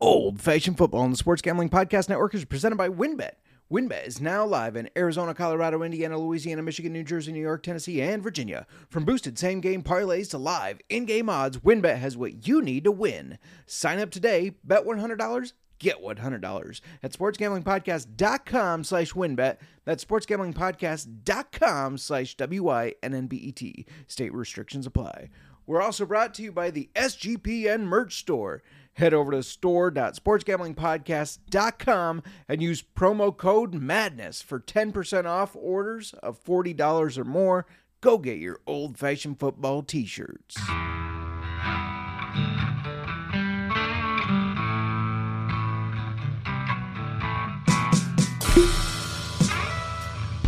Old-Fashioned Football on the Sports Gambling Podcast Network is presented by WynnBET. WynnBET is now live in Arizona, Colorado, Indiana, Louisiana, Michigan, New Jersey, New York, Tennessee, and Virginia. From boosted same-game parlays to live in-game odds, WynnBET has what you need to win. Sign up today, bet $100, get $100 at sportsgamblingpodcast.com/WynnBET. That's sportsgamblingpodcast.com/WYNNBET. State restrictions apply. We're also brought to you by the SGPN merch store. Head over to store.sportsgamblingpodcast.com and use promo code MADNESS for 10% off orders of $40 or more. Go get your old-fashioned football t-shirts.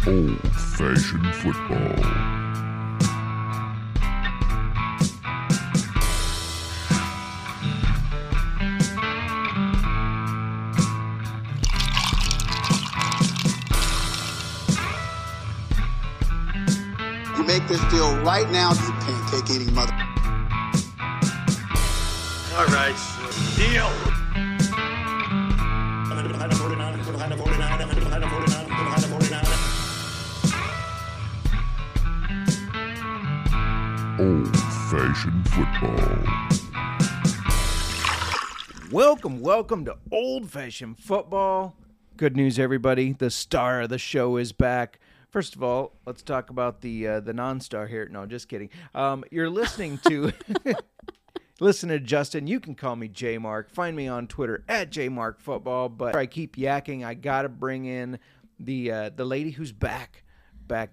Old-fashioned football. Make this deal right now, you pancake-eating mother. All right, deal. Old-fashioned football. Welcome to Old-Fashioned Football. Good news, everybody. The star of the show is back. First of all, let's talk about the non-star here. No, just kidding. You're listening to Justin. You can call me J Mark. Find me on Twitter at JMarkFootball. But I keep yakking. I gotta bring in the lady who's back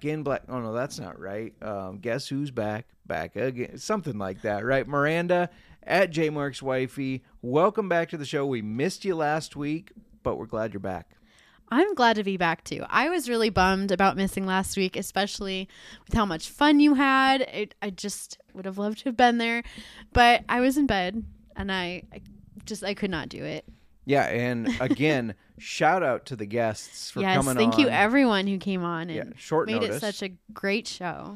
in black. Oh no, that's not right. Guess who's back again? Something like that, right? Miranda at J Mark's wifey. Welcome back to the show. We missed you last week, but we're glad you're back. I'm glad to be back, too. I was really bummed about missing last week, especially with how much fun you had. I just would have loved to have been there, but I was in bed, and I could not do it. Yeah, and again, shout out to the guests for coming on. Yes, thank you, everyone who came on and made it such a great show.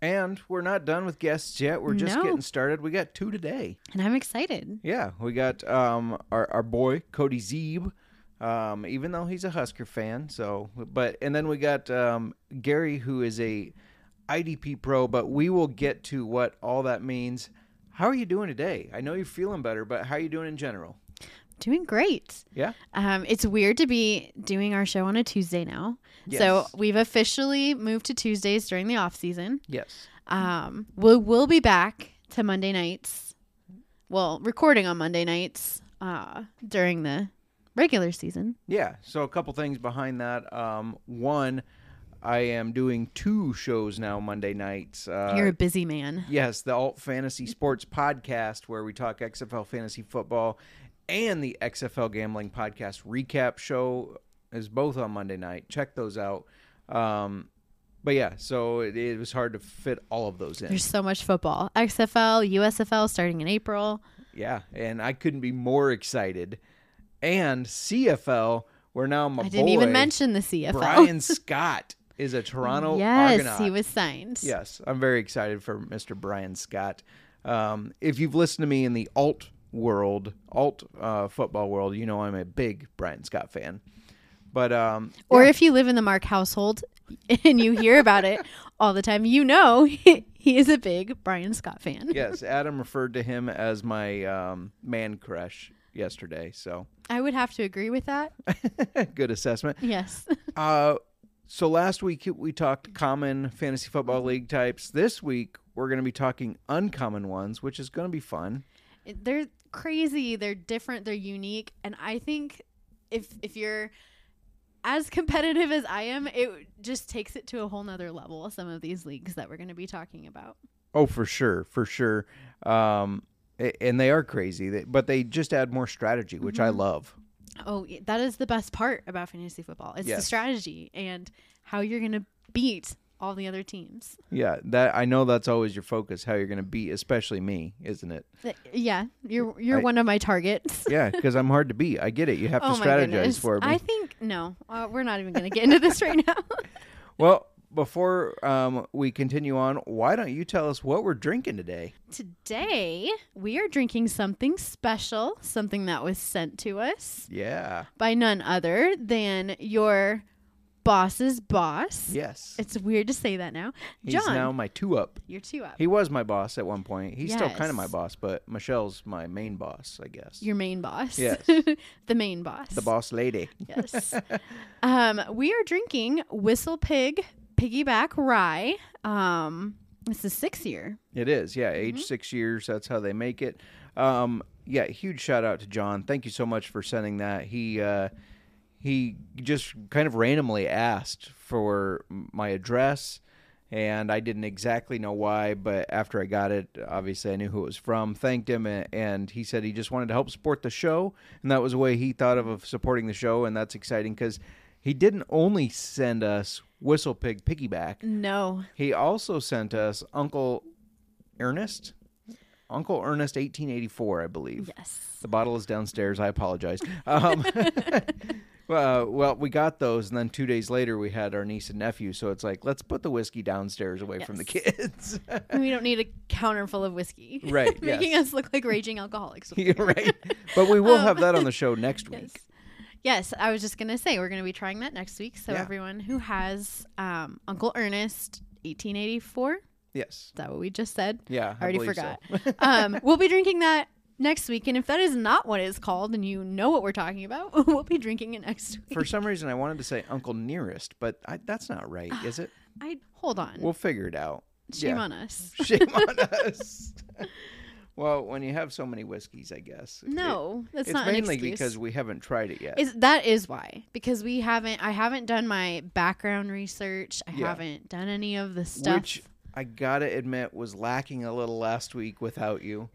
And we're not done with guests yet. We're just getting started. We got two today. And I'm excited. Yeah, we got our boy, Cody Zeeb. Even though he's a Husker fan, and then we got Gary, who is a IDP Pro, but we will get to what all that means. How are you doing today? I know you're feeling better, but how are you doing in general? Doing great. Yeah. It's weird to be doing our show on a Tuesday now. Yes. So we've officially moved to Tuesdays during the off season. Yes. We'll be back to Monday nights. Well, recording on Monday nights during the regular season. Yeah. So a couple things behind that. One, I am doing two shows now Monday nights. You're a busy man. Yes. The Alt Fantasy Sports podcast, where we talk XFL Fantasy Football, and the XFL Gambling Podcast Recap Show is both on Monday night. Check those out. But yeah, so it was hard to fit all of those in. There's so much football. XFL, USFL starting in April. Yeah. And I couldn't be more excited. And CFL, where now my boy... I didn't even mention the CFL. Brian Scott is a Toronto Argonaut. Yes, he was signed. Yes, I'm very excited for Mr. Brian Scott. If you've listened to me in the football world, you know I'm a big Brian Scott fan. But or if you live in the Mark household and you hear about it all the time, you know he is a big Brian Scott fan. Yes, Adam referred to him as my man crush yesterday, so I would have to agree with that. Good assessment. Yes. So last week we talked common fantasy football league types. This week we're going to be talking uncommon ones, which is going to be fun. They're crazy. They're different. They're unique. And I think if you're as competitive as I am, it just takes it to a whole nother level. Some of these leagues that we're going to be talking about. Oh, for sure. And they are crazy, but they just add more strategy, which I love. Oh, that is the best part about fantasy football. It's the strategy and how you're going to beat all the other teams. Yeah, that I know that's always your focus, how you're going to beat, especially me, isn't it? Yeah, you're one of my targets. Yeah, because I'm hard to beat. I get it. You have to strategize for me. I think, no, we're not even going to get into this right now. Well, before we continue on, why don't you tell us what we're drinking today? Today, we are drinking something special, something that was sent to us. Yeah. By none other than your boss's boss. Yes. It's weird to say that now. He's John. He's now my two-up. Your two-up. He was my boss at one point. He's still kind of my boss, but Michelle's my main boss, I guess. Your main boss. Yes. The main boss. The boss lady. Yes. We are drinking Whistle Pig Piggyback Rye. It's the 6th year. It is. Yeah. Age 6 years. That's how they make it. Yeah. Huge shout out to John. Thank you so much for sending that. He just kind of randomly asked for my address, and I didn't exactly know why, but after I got it, obviously I knew who it was from, thanked him, and he said he just wanted to help support the show, and that was a way he thought of supporting the show, and that's exciting because he didn't only send us Whistle Pig Piggyback. No. He also sent us Uncle Ernest 1884, I believe. Yes. The bottle is downstairs. I apologize. Well, we got those, and then 2 days later, we had our niece and nephew, so it's like, let's put the whiskey downstairs away from the kids. We don't need a counter full of whiskey. Right, making us look like raging alcoholics. Right, but we will have that on the show next week. Yes, I was just going to say, we're going to be trying that next week, so everyone who has Uncle Ernest 1884, yes. Is that what we just said? Yeah. I already forgot. So. We'll be drinking that next week. And if that is not what it's called and you know what we're talking about, we'll be drinking it next week. For some reason, I wanted to say Uncle Nearest, but that's not right, is it? Hold on. We'll figure it out. Shame on us. Shame on us. Well, when you have so many whiskeys, I guess. No, that's not an excuse. It's mainly because we haven't tried it yet. That is why. Because I haven't done my background research. I haven't done any of the stuff. Which, I gotta admit, was lacking a little last week without you.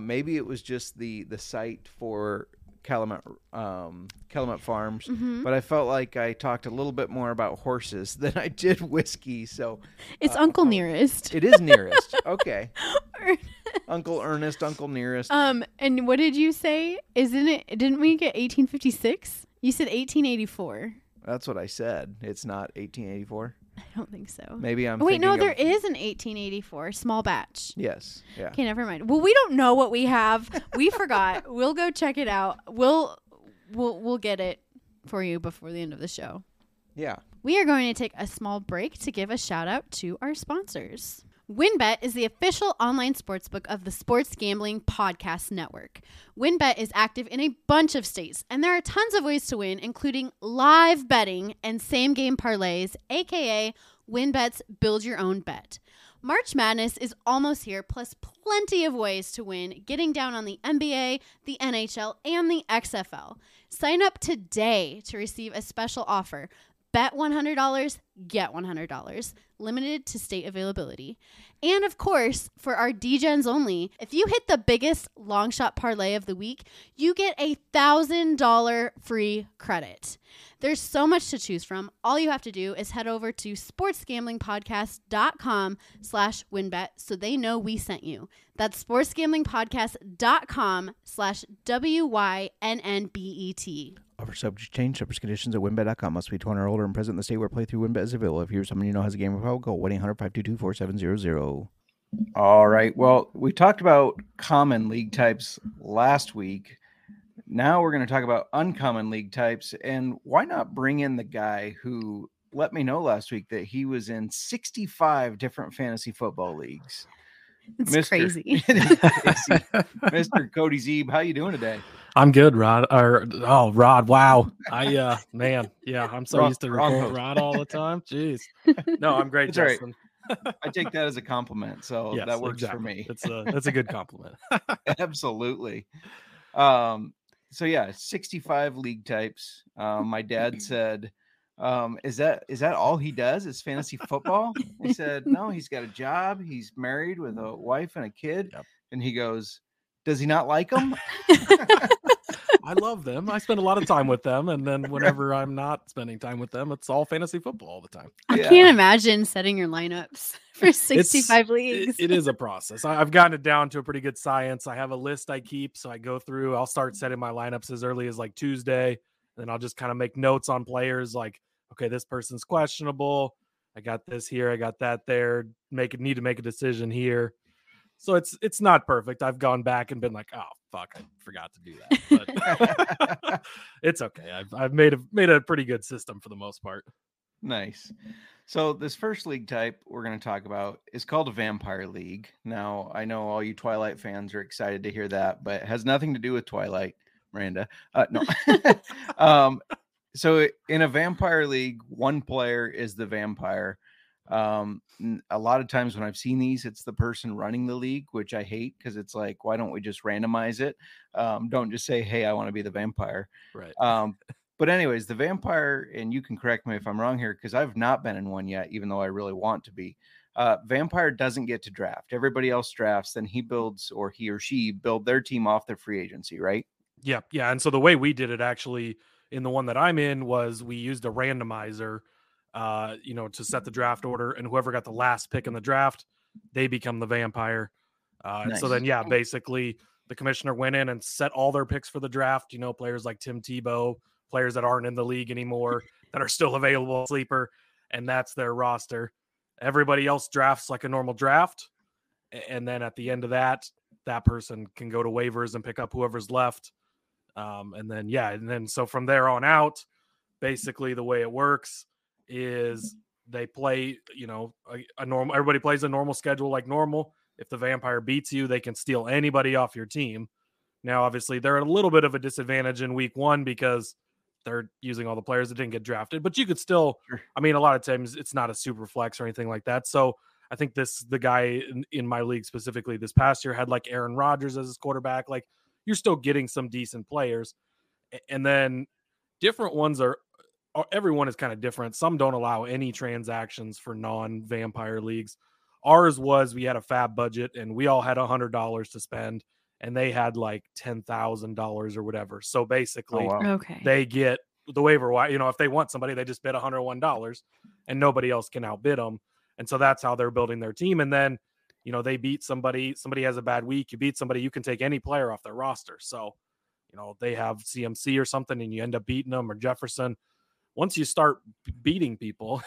Maybe it was just the site for Calumet Farms, but I felt like I talked a little bit more about horses than I did whiskey. So it's Uncle Nearest. It is Nearest. Okay. Uncle Ernest, Uncle Nearest. And what did you say? Didn't we get 1856? You said 1884. That's what I said. It's not 1884. I don't think so. Maybe I'm thinking. Wait, no, there is an 1884 small batch. Yes. Yeah. Okay, never mind. Well, we don't know what we have. We forgot. We'll go check it out. We'll get it for you before the end of the show. Yeah. We are going to take a small break to give a shout out to our sponsors. WynnBET is the official online sportsbook of the Sports Gambling Podcast Network. WynnBET is active in a bunch of states, and there are tons of ways to win, including live betting and same-game parlays, a.k.a. WynnBET's Build Your Own Bet. March Madness is almost here, plus plenty of ways to win, getting down on the NBA, the NHL, and the XFL. Sign up today to receive a special offer. Bet $100, get $100. Limited to state availability. And of course, for our DGens only, if you hit the biggest long shot parlay of the week, you get $1,000 free credit. There's so much to choose from. All you have to do is head over to sportsgamblingpodcast.com/WynnBET so they know we sent you. That's sportsgamblingpodcast.com/WYNNBET. Offer subject change, subject conditions at WynnBET.com. Must be 21 or older and present in the state where playthrough WynnBET is available. If you're someone you know has a game problem, go 1-800-522-4700. All right. Well, we talked about common league types last week. Now we're going to talk about uncommon league types. And why not bring in the guy who let me know last week that he was in 65 different fantasy football leagues. It's crazy. Mr. Cody Zeeb, how you doing today? I'm good, Rod. Rod, wow. I'm so used to recording Rod all the time. Jeez. No, I'm great, Justin. Right. I take that as a compliment, so yes, that works for me. That's a good compliment. Absolutely. So yeah, 65 league types. My dad said, is that all he does is fantasy football? He said, no, he's got a job. He's married with a wife and a kid. Yep. And he goes, does he not like them? I love them. I spend a lot of time with them. And then whenever I'm not spending time with them, it's all fantasy football all the time. I can't imagine setting your lineups for 65 leagues. It is a process. I've gotten it down to a pretty good science. I have a list I keep. So I go through, I'll start setting my lineups as early as like Tuesday. Then I'll just kind of make notes on players like, okay, this person's questionable. I got this here, I got that there, need to make a decision here. So it's not perfect. I've gone back and been like, oh fuck, I forgot to do that. But it's okay. I've made a pretty good system for the most part. Nice. So this first league type we're going to talk about is called a vampire league. Now, I know all you Twilight fans are excited to hear that, but it has nothing to do with Twilight, Miranda. No. So in a vampire league, one player is the vampire. A lot of times when I've seen these, it's the person running the league, which I hate because it's like, why don't we just randomize it? Don't just say, hey, I want to be the vampire. Right. But anyways, the vampire, and you can correct me if I'm wrong here, because I've not been in one yet, even though I really want to be. Vampire doesn't get to draft. Everybody else drafts, then he or she build their team off their free agency, right? Yeah, yeah. And so the way we did it actually in the one that I'm in was we used a randomizer, to set the draft order, and whoever got the last pick in the draft, they become the vampire. Nice. And so then, yeah, basically the commissioner went in and set all their picks for the draft. You know, players like Tim Tebow, players that aren't in the league anymore that are still available, Sleeper, and that's their roster. Everybody else drafts like a normal draft, and then at the end of that person can go to waivers and pick up whoever's left. So from there on out, basically the way it works is they play, everybody plays a normal schedule like normal. If the vampire beats you, they can steal anybody off your team. Now, obviously, they're at a little bit of a disadvantage in week one because they're using all the players that didn't get drafted, but you could still, a lot of times it's not a super flex or anything like that. So I think the guy in my league specifically this past year had like Aaron Rodgers as his quarterback. Like, you're still getting some decent players. And then different ones everyone is kind of different. Some don't allow any transactions for non-vampire leagues. Ours was, we had a fab budget and we all had $100 to spend, and they had like $10,000 or whatever. So basically, They get the waiver wire. If they want somebody, they just bid $101 and nobody else can outbid them. And so that's how they're building their team. And then, they beat somebody has a bad week, you beat somebody, you can take any player off their roster. So, they have CMC or something and you end up beating them, or Jefferson. Once you start beating people,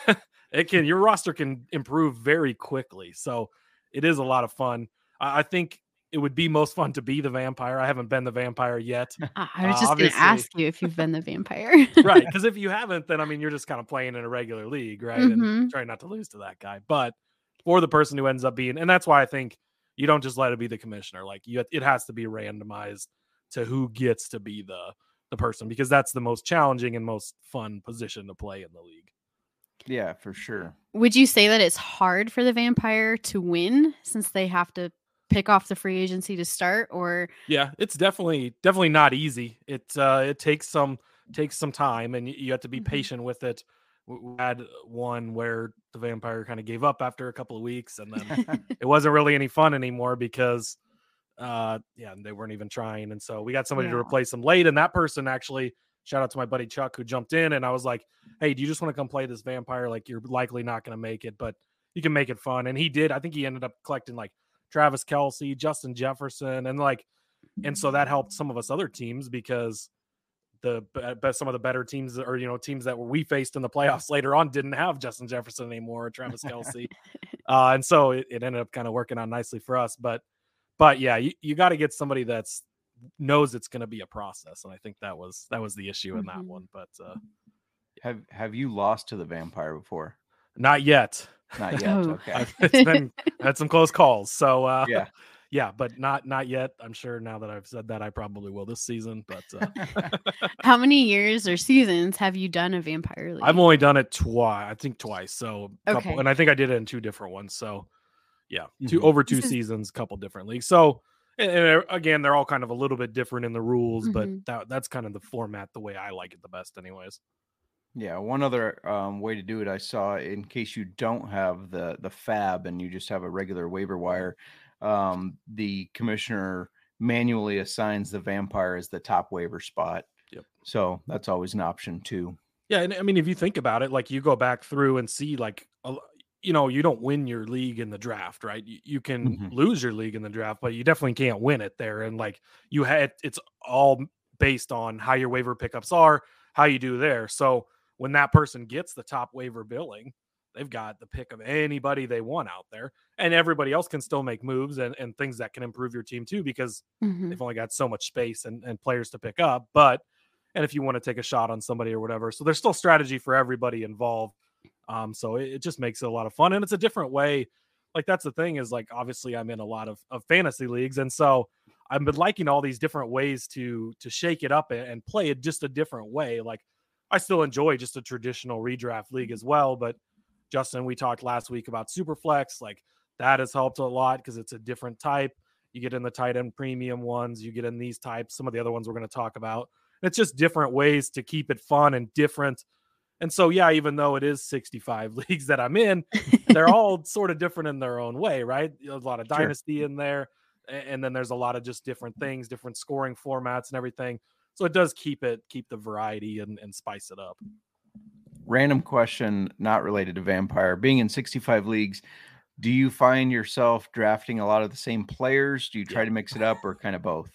your roster can improve very quickly. So it is a lot of fun. I think it would be most fun to be the vampire. I haven't been the vampire yet. I was just going to ask you if you've been the vampire. Right. Because if you haven't, then, you're just kind of playing in a regular league, right? Mm-hmm. And trying not to lose to that guy. But for the person who ends up being, and that's why I think you don't just let it be the commissioner. Like, it has to be randomized to who gets to be the person, because that's the most challenging and most fun position to play in the league. Yeah, for sure. Would you say that it's hard for the vampire to win since they have to pick off the free agency to start? Or yeah, it's definitely not easy. It takes some time, and you have to be patient with it. We had one where the vampire kind of gave up after a couple of weeks, and then it wasn't really any fun anymore because they weren't even trying. And so we got somebody to replace them late, and that person, actually shout out to my buddy Chuck, who jumped in, and I was like, hey, do you just want to come play this vampire? Like, you're likely not going to make it, but you can make it fun. And he did. I think he ended up collecting like Travis Kelce, Justin Jefferson, and so that helped some of us other teams, because some of the better teams, or teams that we faced in the playoffs later on, didn't have Justin Jefferson anymore or Travis Kelce, and so it ended up kind of working out nicely for us. But yeah, you got to get somebody that knows it's going to be a process, and I think that was the issue in that one. But have you lost to the vampire before? Not yet. Not yet. Okay. I had some close calls. So but not yet. I'm sure now that I've said that, I probably will this season. But how many years or seasons have you done a vampire league? I've only done it twice. So a couple, and I think I did it in two different ones. So yeah, two seasons, couple different leagues. So and again, they're all kind of a little bit different in the rules, but that's kind of the format, the way I like it the best, anyways. Yeah, one other way to do it I saw, in case you don't have the fab and you just have a regular waiver wire, the commissioner manually assigns the vampire as the top waiver spot. Yep. So that's always an option too. Yeah, and if you think about it, like, you go back through and see, like, you don't win your league in the draft, right? You can lose your league in the draft, but you definitely can't win it there. And like, it's all based on how your waiver pickups are, how you do there. So when that person gets the top waiver billing, They've got the pick of anybody they want out there, and everybody else can still make moves and things that can improve your team too, because they've only got so much space and players to pick up. But, and if you want to take a shot on somebody or whatever, so there's still strategy for everybody involved. So it just makes it a lot of fun, and it's a different way. Like, that's the thing is, like, obviously I'm in a lot of fantasy leagues. And so I've been liking all these different ways to shake it up and play it just a different way. Like, I still enjoy just a traditional redraft league as well. But Justin, we talked last week about Superflex. Like, that has helped a lot because it's a different type. You get in the tight end premium ones, you get in these types, some of the other ones we're going to talk about. It's just different ways to keep it fun and different. And so, yeah, even though it is 65 leagues that I'm in, they're all sort of different in their own way, right? There's a lot of dynasty in there. And then there's a lot of just different things, different scoring formats and everything. So it does keep the variety and spice it up. Random question, not related to Vampire. Being in 65 leagues, do you find yourself drafting a lot of the same players? Do you try to mix it up, or kind of both?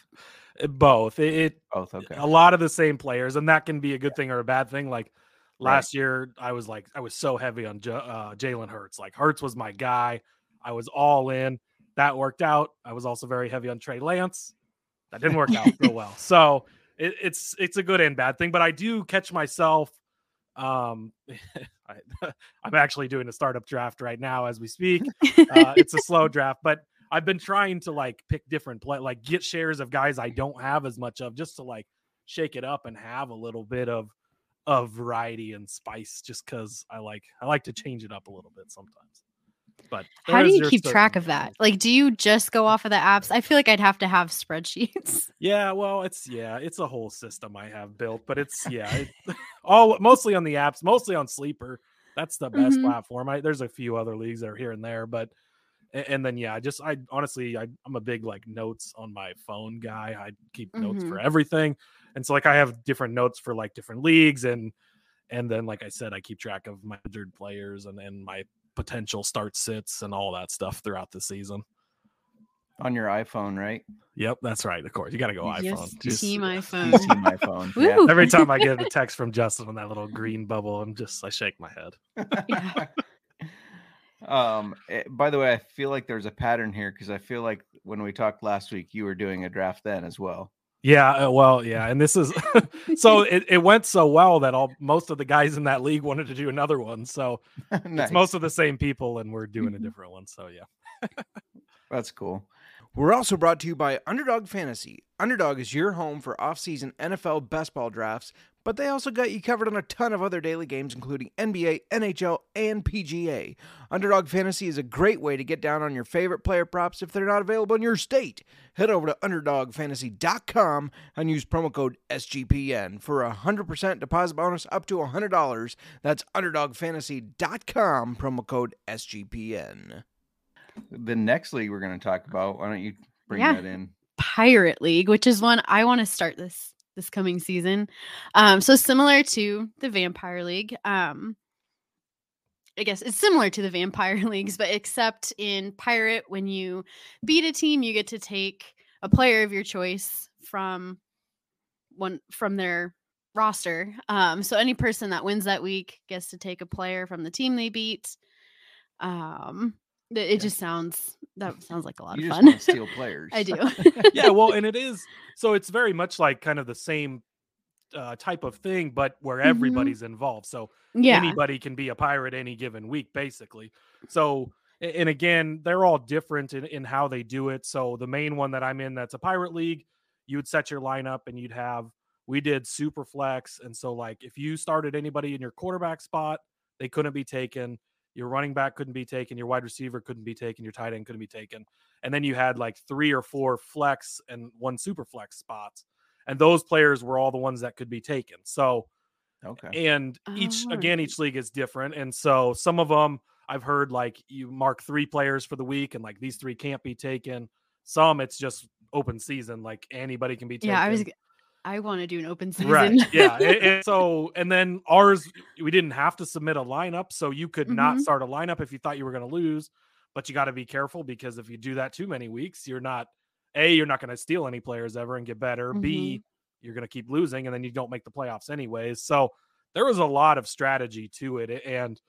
Both. Both. Okay. A lot of the same players. And that can be a good thing or a bad thing. Like, last year, I was so heavy on Jalen Hurts. Like, Hurts was my guy. I was all in. That worked out. I was also very heavy on Trey Lance. That didn't work out real well. So it's a good and bad thing. But I do catch myself. I'm actually doing a startup draft right now as we speak. It's a slow draft, but I've been trying to, like, pick different play, like, get shares of guys I don't have as much of, just to, like, shake it up and have a little bit of variety and spice, just because I like to change it up a little bit sometimes. But how do you keep track of that? Like, do you just go off of the apps? I feel like I'd have to have spreadsheets. Yeah, well, it's a whole system I have built, but mostly on the apps, mostly on Sleeper. That's the best platform. There's a few other leagues that are here and there, but and then I'm a big, like, notes on my phone guy. I keep notes for everything. And so, like, I have different notes for, like, different leagues. And then, like I said, I keep track of my injured players and my potential start sits and all that stuff throughout the season. On your iPhone, right? Yep, that's right. Of course. You got to go iPhone. Just team iPhone. Team iPhone. Yeah. Every time I get a text from Justin on that little green bubble, I shake my head. Yeah. By the way, I feel like there's a pattern here, because I feel like when we talked last week, you were doing a draft then as well. Yeah, well, yeah, and this is so it went so well that most of the guys in that league wanted to do another one. So It's most of the same people, and we're doing a different one. So yeah, that's cool. We're also brought to you by Underdog Fantasy. Underdog is your home for off-season NFL best ball drafts, but they also got you covered on a ton of other daily games, including NBA, NHL, and PGA. Underdog Fantasy is a great way to get down on your favorite player props if they're not available in your state. Head over to UnderdogFantasy.com and use promo code SGPN for a 100% deposit bonus up to $100. That's UnderdogFantasy.com, promo code SGPN. The next league we're going to talk about, why don't you bring that in? Pirate League, which is one I want to start this coming season. So similar to the Vampire League, I guess it's similar to the Vampire Leagues, but except in Pirate, when you beat a team, you get to take a player of your choice from their roster. So any person that wins that week gets to take a player from the team they beat. It just sounds like a lot of fun. You just want to steal players. I do. Yeah, well, and it is. So it's very much like kind of the same type of thing, but where everybody's involved. So anybody can be a pirate any given week, basically. So, and again, they're all different in how they do it. So the main one that I'm in, that's a pirate league, you would set your lineup and you'd have, we did Superflex. And so, like, if you started anybody in your quarterback spot, they couldn't be taken. Your running back couldn't be taken. Your wide receiver couldn't be taken. Your tight end couldn't be taken. And then you had like 3 or 4 flex and 1 super flex spots. And those players were all the ones that could be taken. So, and each league is different. And so some of them I've heard, like, you mark 3 players for the week and, like, these 3 can't be taken. Some it's just open season. Like, anybody can be taken. Yeah, I want to do an open season. Right. Yeah. And then ours, we didn't have to submit a lineup. So you could not start a lineup if you thought you were going to lose, but you got to be careful, because if you do that too many weeks, you're not going to steal any players ever and get better. B, you're going to keep losing, and then you don't make the playoffs anyways. So there was a lot of strategy to it. And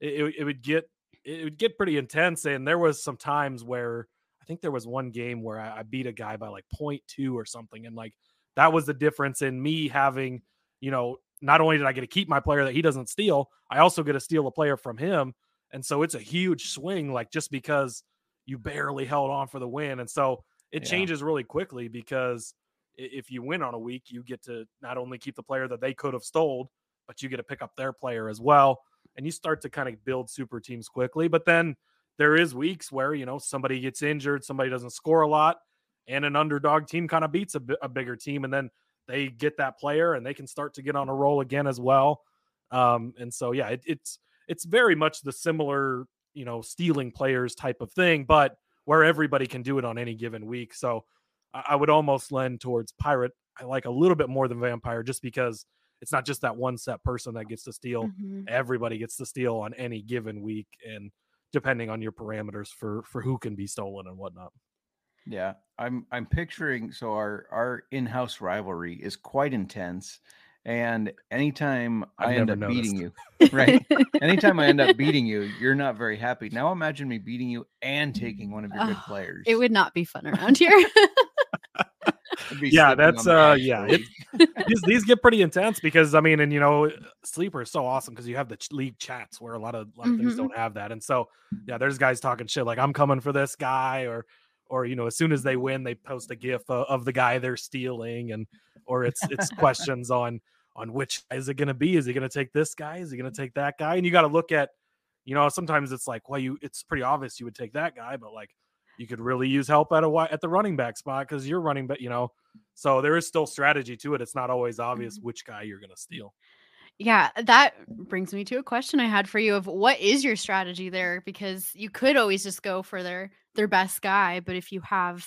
it would get pretty intense. And there was some times where I think there was one game where I beat a guy by like 0.2 or something. And like, that was the difference in me having, you know, not only did I get to keep my player that he doesn't steal, I also get to steal a player from him. And so it's a huge swing, like just because you barely held on for the win. And so it changes really quickly, because if you win on a week, you get to not only keep the player that they could have stole, but you get to pick up their player as well. And you start to kind of build super teams quickly. But then there is weeks where, you know, somebody gets injured, somebody doesn't score a lot, and an underdog team kind of beats a bigger team. And then they get that player and they can start to get on a roll again as well. And so, yeah, it's very much the similar, you know, stealing players type of thing, but where everybody can do it on any given week. So I would almost lend towards pirate. I like a little bit more than vampire, just because it's not just that one set person that gets to steal. Mm-hmm. Everybody gets to steal on any given week, and depending on your parameters for who can be stolen and whatnot. Yeah, I'm picturing, so our in-house rivalry is quite intense, and anytime I end up beating you, right? Anytime I end up beating you, you're not very happy. Now imagine me beating you and taking one of your good players. It would not be fun around here. Yeah, that's these get pretty intense, because I mean, and you know, Sleeper is so awesome because you have the league chats where a lot of things don't have that. And so yeah, there's guys talking shit like, I'm coming for this guy, or you know, as soon as they win, they post a gif of the guy they're stealing, and or it's questions on which is it going to be? Is he going to take this guy? Is he going to take that guy? And you got to look at, you know, sometimes it's like, well, it's pretty obvious you would take that guy, but like, you could really use help at the running back spot, because you're running, but you know, so there is still strategy to it. It's not always obvious which guy you're going to steal. Yeah. That brings me to a question I had for you of what is your strategy there? Because you could always just go for their best guy. But if you have,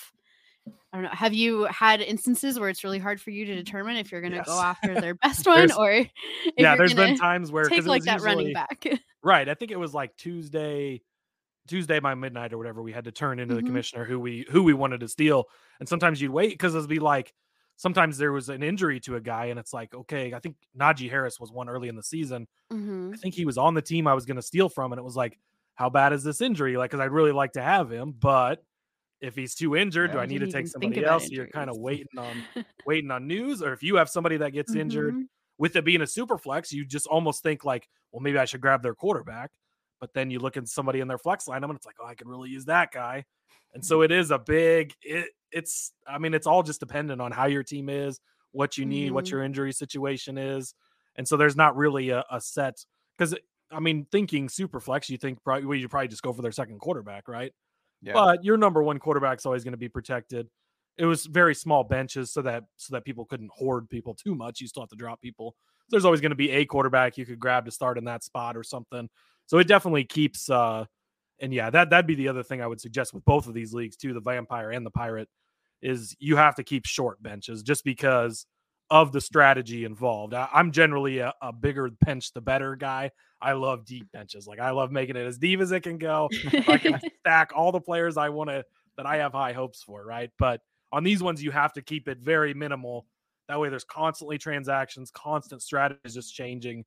I don't know, have you had instances where it's really hard for you to determine if you're going to go after their best one or if there's been times where take like that usually, running back. Right. I think it was like Tuesday by midnight or whatever, we had to turn into the commissioner who we wanted to steal. And sometimes you'd wait, because it'd be like, sometimes there was an injury to a guy, and it's like, okay, I think Najee Harris was one early in the season. Mm-hmm. I think he was on the team I was going to steal from. And it was like, how bad is this injury? Like, cause I'd really like to have him, but if he's too injured, do I need to take somebody else? So you're kind of waiting on news. Or if you have somebody that gets injured, with it being a super flex, you just almost think like, well, maybe I should grab their quarterback. But then you look at somebody in their flex lineup and it's like, oh, I could really use that guy. And so it is a big, it's all just dependent on how your team is, what you need, what your injury situation is. And so there's not really a set, because I mean, thinking super flex, you think you probably just go for their second quarterback, right? Yeah. But your number one quarterback's always going to be protected. It was very small benches so that people couldn't hoard people too much. You still have to drop people. So there's always going to be a quarterback you could grab to start in that spot or something. So it definitely keeps, and yeah, that'd be the other thing I would suggest with both of these leagues too, the vampire and the pirate, is you have to keep short benches just because of the strategy involved. I'm generally a bigger bench, the better guy. I love deep benches. Like I love making it as deep as it can go. I can stack all the players I want to, that I have high hopes for. Right. But on these ones, you have to keep it very minimal. That way there's constantly transactions, constant strategies just changing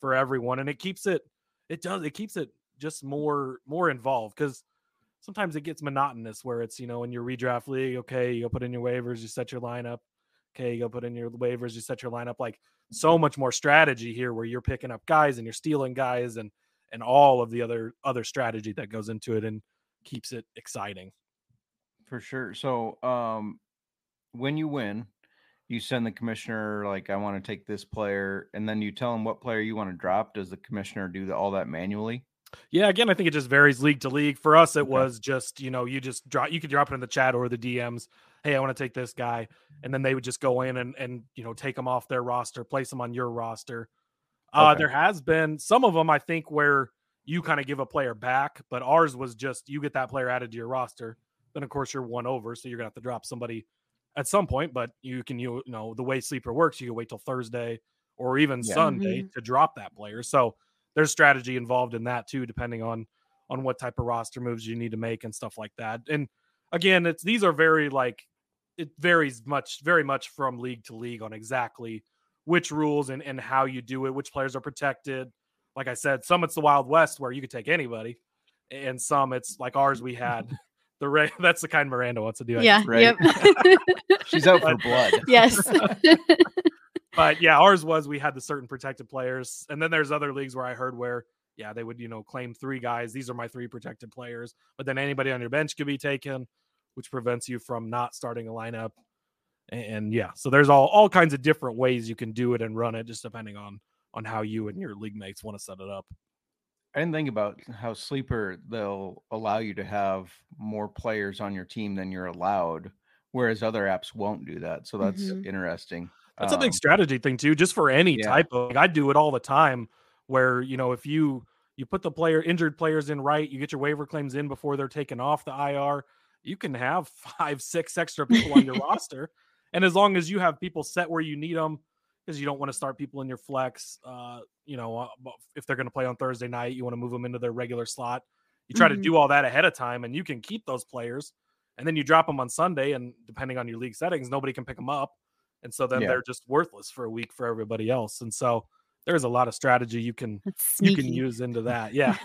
for everyone. And it keeps it, It keeps it just more involved, because sometimes it gets monotonous where it's, you know, in your redraft league, okay, you go put in your waivers, you set your lineup. Okay, you go put in your waivers, you set your lineup. Like so much more strategy here where you're picking up guys and you're stealing guys and all of the other strategy that goes into it and keeps it exciting. For sure. So when you win, you send the commissioner, like, I want to take this player, and then you tell him what player you want to drop. Does the commissioner do all that manually? Yeah, again, I think it just varies league to league. For us, it was just, you know, you could drop it in the chat or the DMs. Hey, I want to take this guy. And then they would just go in and you know, take them off their roster, place them on your roster. There has been some of them, I think, where you kind of give a player back, but ours was just you get that player added to your roster. Then, of course, you're one over, so you're going to have to drop somebody at some point, but you can, you know, the way Sleeper works, you can wait till Thursday or even Sunday to drop that player. So there's strategy involved in that too, depending on what type of roster moves you need to make and stuff like that. And again, these are very, like, it varies very much from league to league on exactly which rules and how you do it, which players are protected, like I said, some it's the Wild West where you could take anybody, and some it's like ours. We had the Ray. That's the kind Miranda wants to do. Yeah. Right? Yep. She's out for blood. Yes. But yeah, ours was, we had the certain protected players. And then there's other leagues where I heard where, yeah, they would, you know, claim three guys. These are my three protected players, but then anybody on your bench could be taken, which prevents you from not starting a lineup. And yeah, so there's all kinds of different ways you can do it and run it, just depending on how you and your league mates want to set it up. I didn't think about how Sleeper, they'll allow you to have more players on your team than you're allowed, whereas other apps won't do that. So that's interesting. That's a big strategy thing too, just for any type of, like, I do it all the time where, you know, if you put the injured players in, right, you get your waiver claims in before they're taken off the IR, you can have 5-6 extra people on your roster. And as long as you have people set where you need them, because you don't want to start people in your flex. You know, if they're going to play on Thursday night, you want to move them into their regular slot. You try to do all that ahead of time, and you can keep those players. And then you drop them on Sunday, and depending on your league settings, nobody can pick them up. And so then they're just worthless for a week for everybody else. And so there's a lot of strategy you can use into that. Yeah.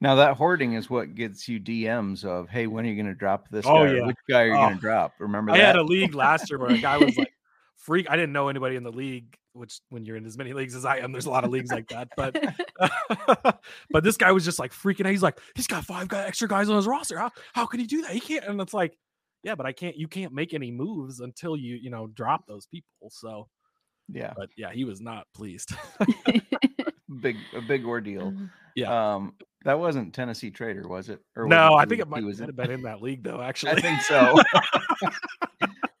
Now that hoarding is what gets you DMs of, hey, when are you going to drop this guy? Yeah. Which guy are you going to drop? Remember that? I had a league last year where a guy was like, freak. I didn't know anybody in the league, which when you're in as many leagues as I am, there's a lot of leagues like that. But this guy was just like freaking out. He's like, he's got extra guys on his roster. How could he do that? He can't. And it's like, yeah, but you can't make any moves until you know, drop those people. So yeah, but yeah, he was not pleased. a big ordeal. Yeah. That wasn't Tennessee Trader, was it? Or no, I think it might have been in that league though, actually. I think so.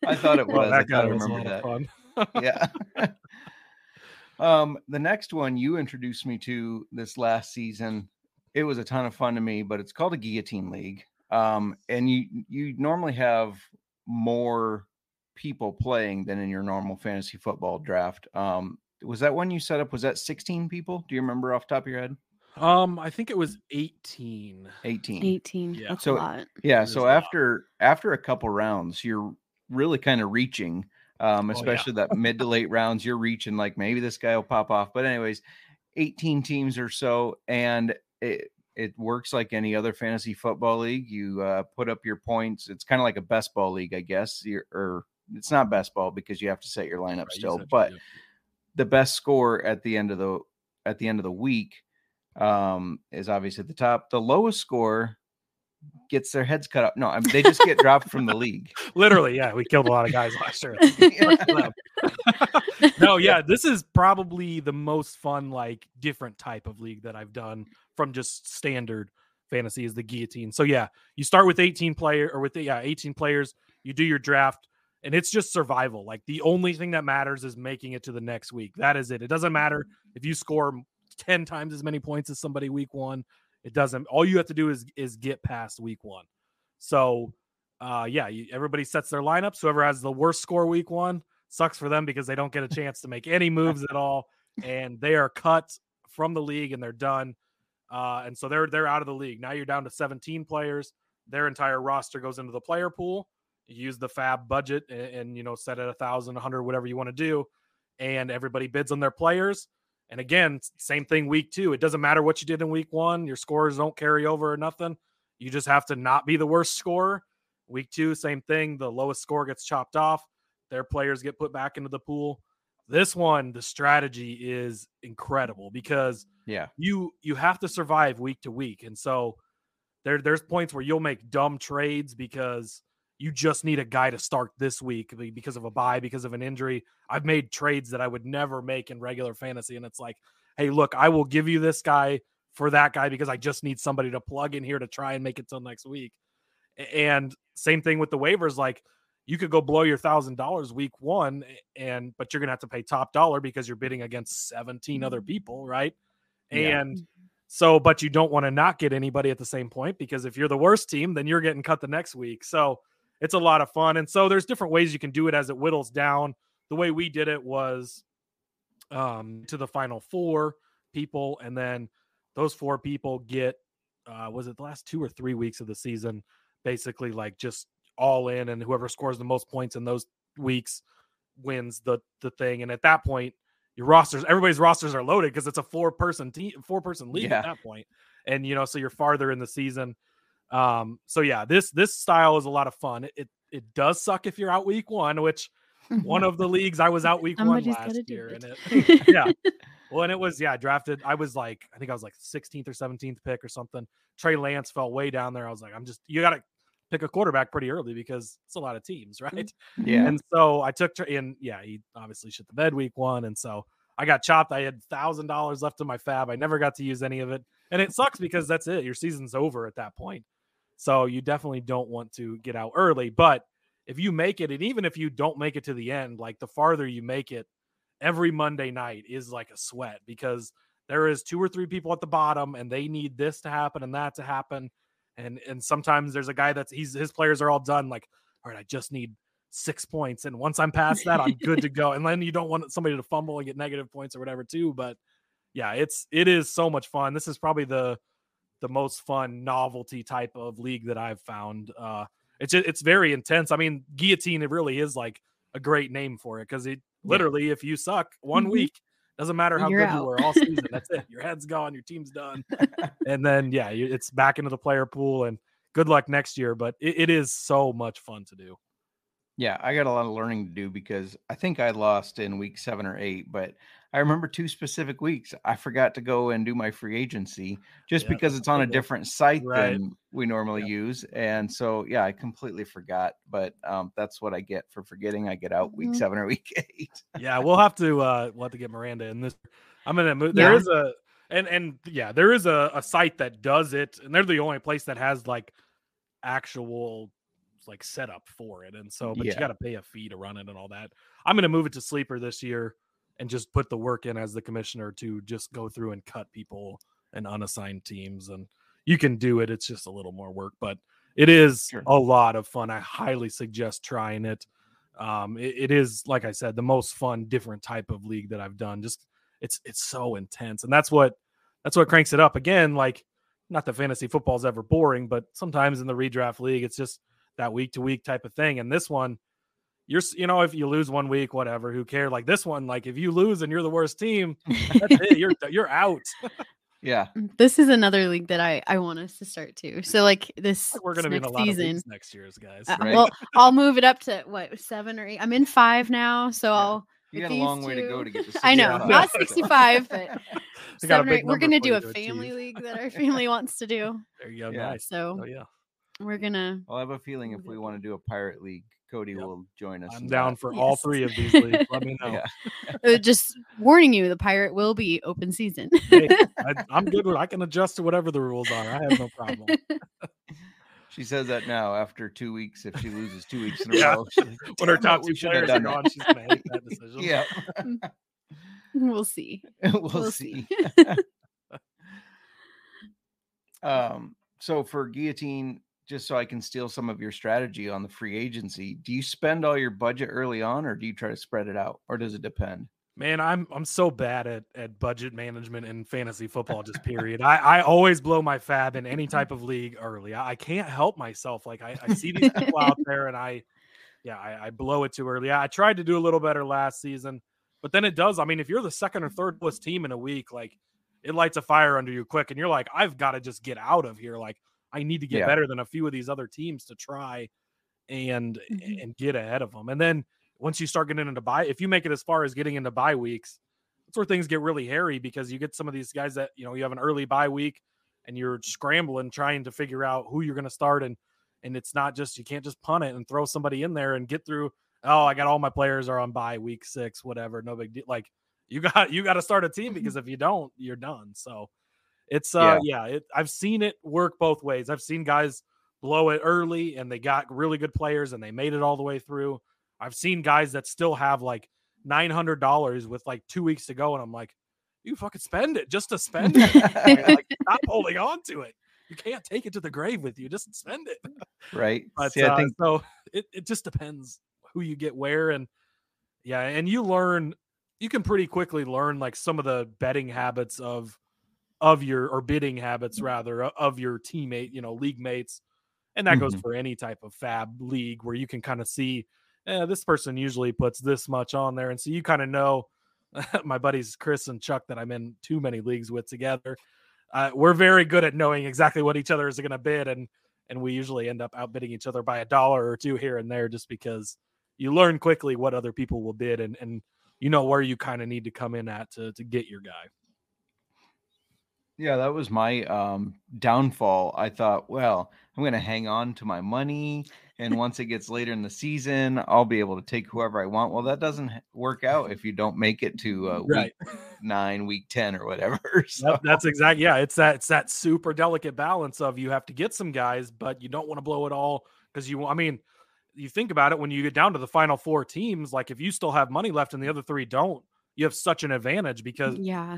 I thought it was. Well, I kind of remember that. Fun. Yeah. The next one you introduced me to this last season, it was a ton of fun to me, but it's called a guillotine league. And you normally have more people playing than in your normal fantasy football draft. Was that one you set up? Was that 16 people? Do you remember off the top of your head? I think it was 18. Yeah. That's a lot. Yeah. So after a couple rounds, you're really kind of reaching, especially that mid to late rounds, you're reaching like maybe this guy will pop off. But anyways, 18 teams or so, and it works like any other fantasy football league. You put up your points. It's kind of like a best ball league, I guess. Or it's not best ball because you have to set your lineup still, but the best score at the end of the week is obviously at the top. The lowest score gets their heads cut up. No, they just get dropped from the league. Literally, yeah. We killed a lot of guys last year. No, yeah. This is probably the most fun, like, different type of league that I've done from just standard fantasy is the guillotine. So yeah, you start with 18 players. You do your draft, and it's just survival. Like, the only thing that matters is making it to the next week. That is it. It doesn't matter if you score 10 times as many points as somebody week one. It doesn't. All you have to do is get past week one. So, everybody sets their lineups. Whoever has the worst score week one, sucks for them because they don't get a chance to make any moves at all, and they are cut from the league and they're done. And so they're out of the league. Now you're down to 17 players. Their entire roster goes into the player pool. You use the FAB budget and you know, set it 1,000, 100, whatever you want to do, and everybody bids on their players. And again, same thing week two. It doesn't matter what you did in week one. Your scores don't carry over or nothing. You just have to not be the worst scorer. Week two, same thing. The lowest score gets chopped off. Their players get put back into the pool. This one, the strategy is incredible because you have to survive week to week. And so there's points where you'll make dumb trades because you just need a guy to start this week because of a bye, because of an injury. I've made trades that I would never make in regular fantasy. And it's like, hey, look, I will give you this guy for that guy because I just need somebody to plug in here to try and make it till next week. And same thing with the waivers. Like, you could go blow your $1,000 week one, but you're going to have to pay top dollar because you're bidding against 17 other people. Right. Yeah. And so, but you don't want to not get anybody at the same point, because if you're the worst team, then you're getting cut the next week. So it's a lot of fun. And so there's different ways you can do it as it whittles down. The way we did it was to the final four people. And then those four people get, was it the last 2 or 3 weeks of the season, basically like just all in, and whoever scores the most points in those weeks wins the thing. And at that point, your rosters, everybody's rosters are loaded because it's a four-person team, four-person league at that point. And, you know, so you're farther in the season. So yeah, this style is a lot of fun. It does suck if you're out week one, which one of the leagues I was out week one last year. Well, I drafted, I think I was like 16th or 17th pick or something. Trey Lance fell way down there. I was like, you got to pick a quarterback pretty early because it's a lot of teams, right? Yeah. And so I took Trey, and he obviously shit the bed week one. And so I got chopped. I had $1,000 left in my fab. I never got to use any of it. And it sucks because that's it. Your season's over at that point. So you definitely don't want to get out early, but if you make it, and even if you don't make it to the end, like the farther you make it, every Monday night is like a sweat because there is two or three people at the bottom and they need this to happen and that to happen. And sometimes there's a guy his players are all done. Like, all right, I just need 6 points. And once I'm past that, I'm good to go. And then you don't want somebody to fumble and get negative points or whatever too. But yeah, it is so much fun. This is probably the most fun novelty type of league that I've found. It's very intense. I mean, guillotine, it really is like a great name for it. Cause it literally, if you suck one week, doesn't matter how good you were all season. That's it. Your head's gone, your team's done. And then, it's back into the player pool and good luck next year. But it is so much fun to do. Yeah. I got a lot of learning to do because I think I lost in week 7 or 8, but I remember two specific weeks. I forgot to go and do my free agency just because it's on a different site than we normally use. And so, I completely forgot, but that's what I get for forgetting. I get out week 7 or week 8. We'll have to get Miranda in this. I'm going to move. There is a site that does it. And they're the only place that has like actual like setup for it. And so, but you got to pay a fee to run it and all that. I'm going to move it to Sleeper this year. And just put the work in as the commissioner to just go through and cut people and unassigned teams. And you can do it. It's just a little more work, but it is a lot of fun. I highly suggest trying it. It is, like I said, the most fun, different type of league that I've done. Just it's so intense. And that's what cranks it up again. Like not that fantasy football is ever boring, but sometimes in the redraft league, it's just that week to week type of thing. And this one, you know, if you lose 1 week, whatever, who cares? Like this one, like if you lose and you're the worst team, that's it. You're out. Yeah. This is another league that I want us to start too. So like this, we're going to be in a lot of leagues next year's guys. Right? Well, I'll move it up to 7 or 8. I'm in 5 now. So you got a long way to go to get to 65. I know, not 65, but 7 or 8. We're going to do a family league that our family wants to do. There you go. Yeah. Nice. So we're going to. I'll have a feeling if we want to do a pirate league, Cody will join us. I'm down for all 3 of these leagues. Let me know. Just warning you, the pirate will be open season. Hey, I'm good with it. I can adjust to whatever the rules are. I have no problem. She says that now after 2 weeks, if she loses 2 weeks in a row. When her top 2 players are gone, she's going to hate that decision. Yeah. We'll see. We'll see. So for guillotine, just so I can steal some of your strategy on the free agency. Do you spend all your budget early on or do you try to spread it out or does it depend? Man, I'm so bad at budget management and fantasy football, just period. I always blow my fab in any type of league early. I can't help myself. Like I see these people out there and I blow it too early. I tried to do a little better last season, but then it does. I mean, if you're the second or third lowest team in a week, like it lights a fire under you quick and you're like, I've got to just get out of here. Like, I need to get better than a few of these other teams to try and get ahead of them. And then once you start getting into if you make it as far as getting into bye weeks, that's where things get really hairy because you get some of these guys that, you know, you have an early bye week and you're scrambling, trying to figure out who you're going to start. And it's not just, you can't just punt it and throw somebody in there and get through. Oh, I got all my players are on bye week 6, whatever. No big deal. Like you got to start a team because if you don't, you're done. So it's I've seen it work both ways. I've seen guys blow it early and they got really good players and they made it all the way through. I've seen guys that still have like $900 with like 2 weeks to go. And I'm like, you fucking spend it just to spend it. Like, stop holding on to it. You can't take it to the grave with you. Just spend it. Right. But see, I think so. It just depends who you get where. And and you can pretty quickly learn like some of the betting habits of your bidding habits rather of your teammate, you know, league mates. And that goes for any type of fab league where you can kind of see, this person usually puts this much on there. And so you kind of know my buddies Chris and Chuck that I'm in too many leagues with together, we're very good at knowing exactly what each other is going to bid, and we usually end up outbidding each other by $1 or $2 here and there, just because you learn quickly what other people will bid, and you know where you kind of need to come in at to get your guy. Yeah, that was my downfall. I thought, well, I'm going to hang on to my money, and once it gets later in the season, I'll be able to take whoever I want. Well, that doesn't work out if you don't make it to week 9, week 10 or whatever. So. Yep, that's exactly. Yeah, it's that super delicate balance of you have to get some guys, but you don't want to blow it all because you, I mean, you think about it when you get down to the final 4 teams, like if you still have money left and the other 3 don't, you have such an advantage because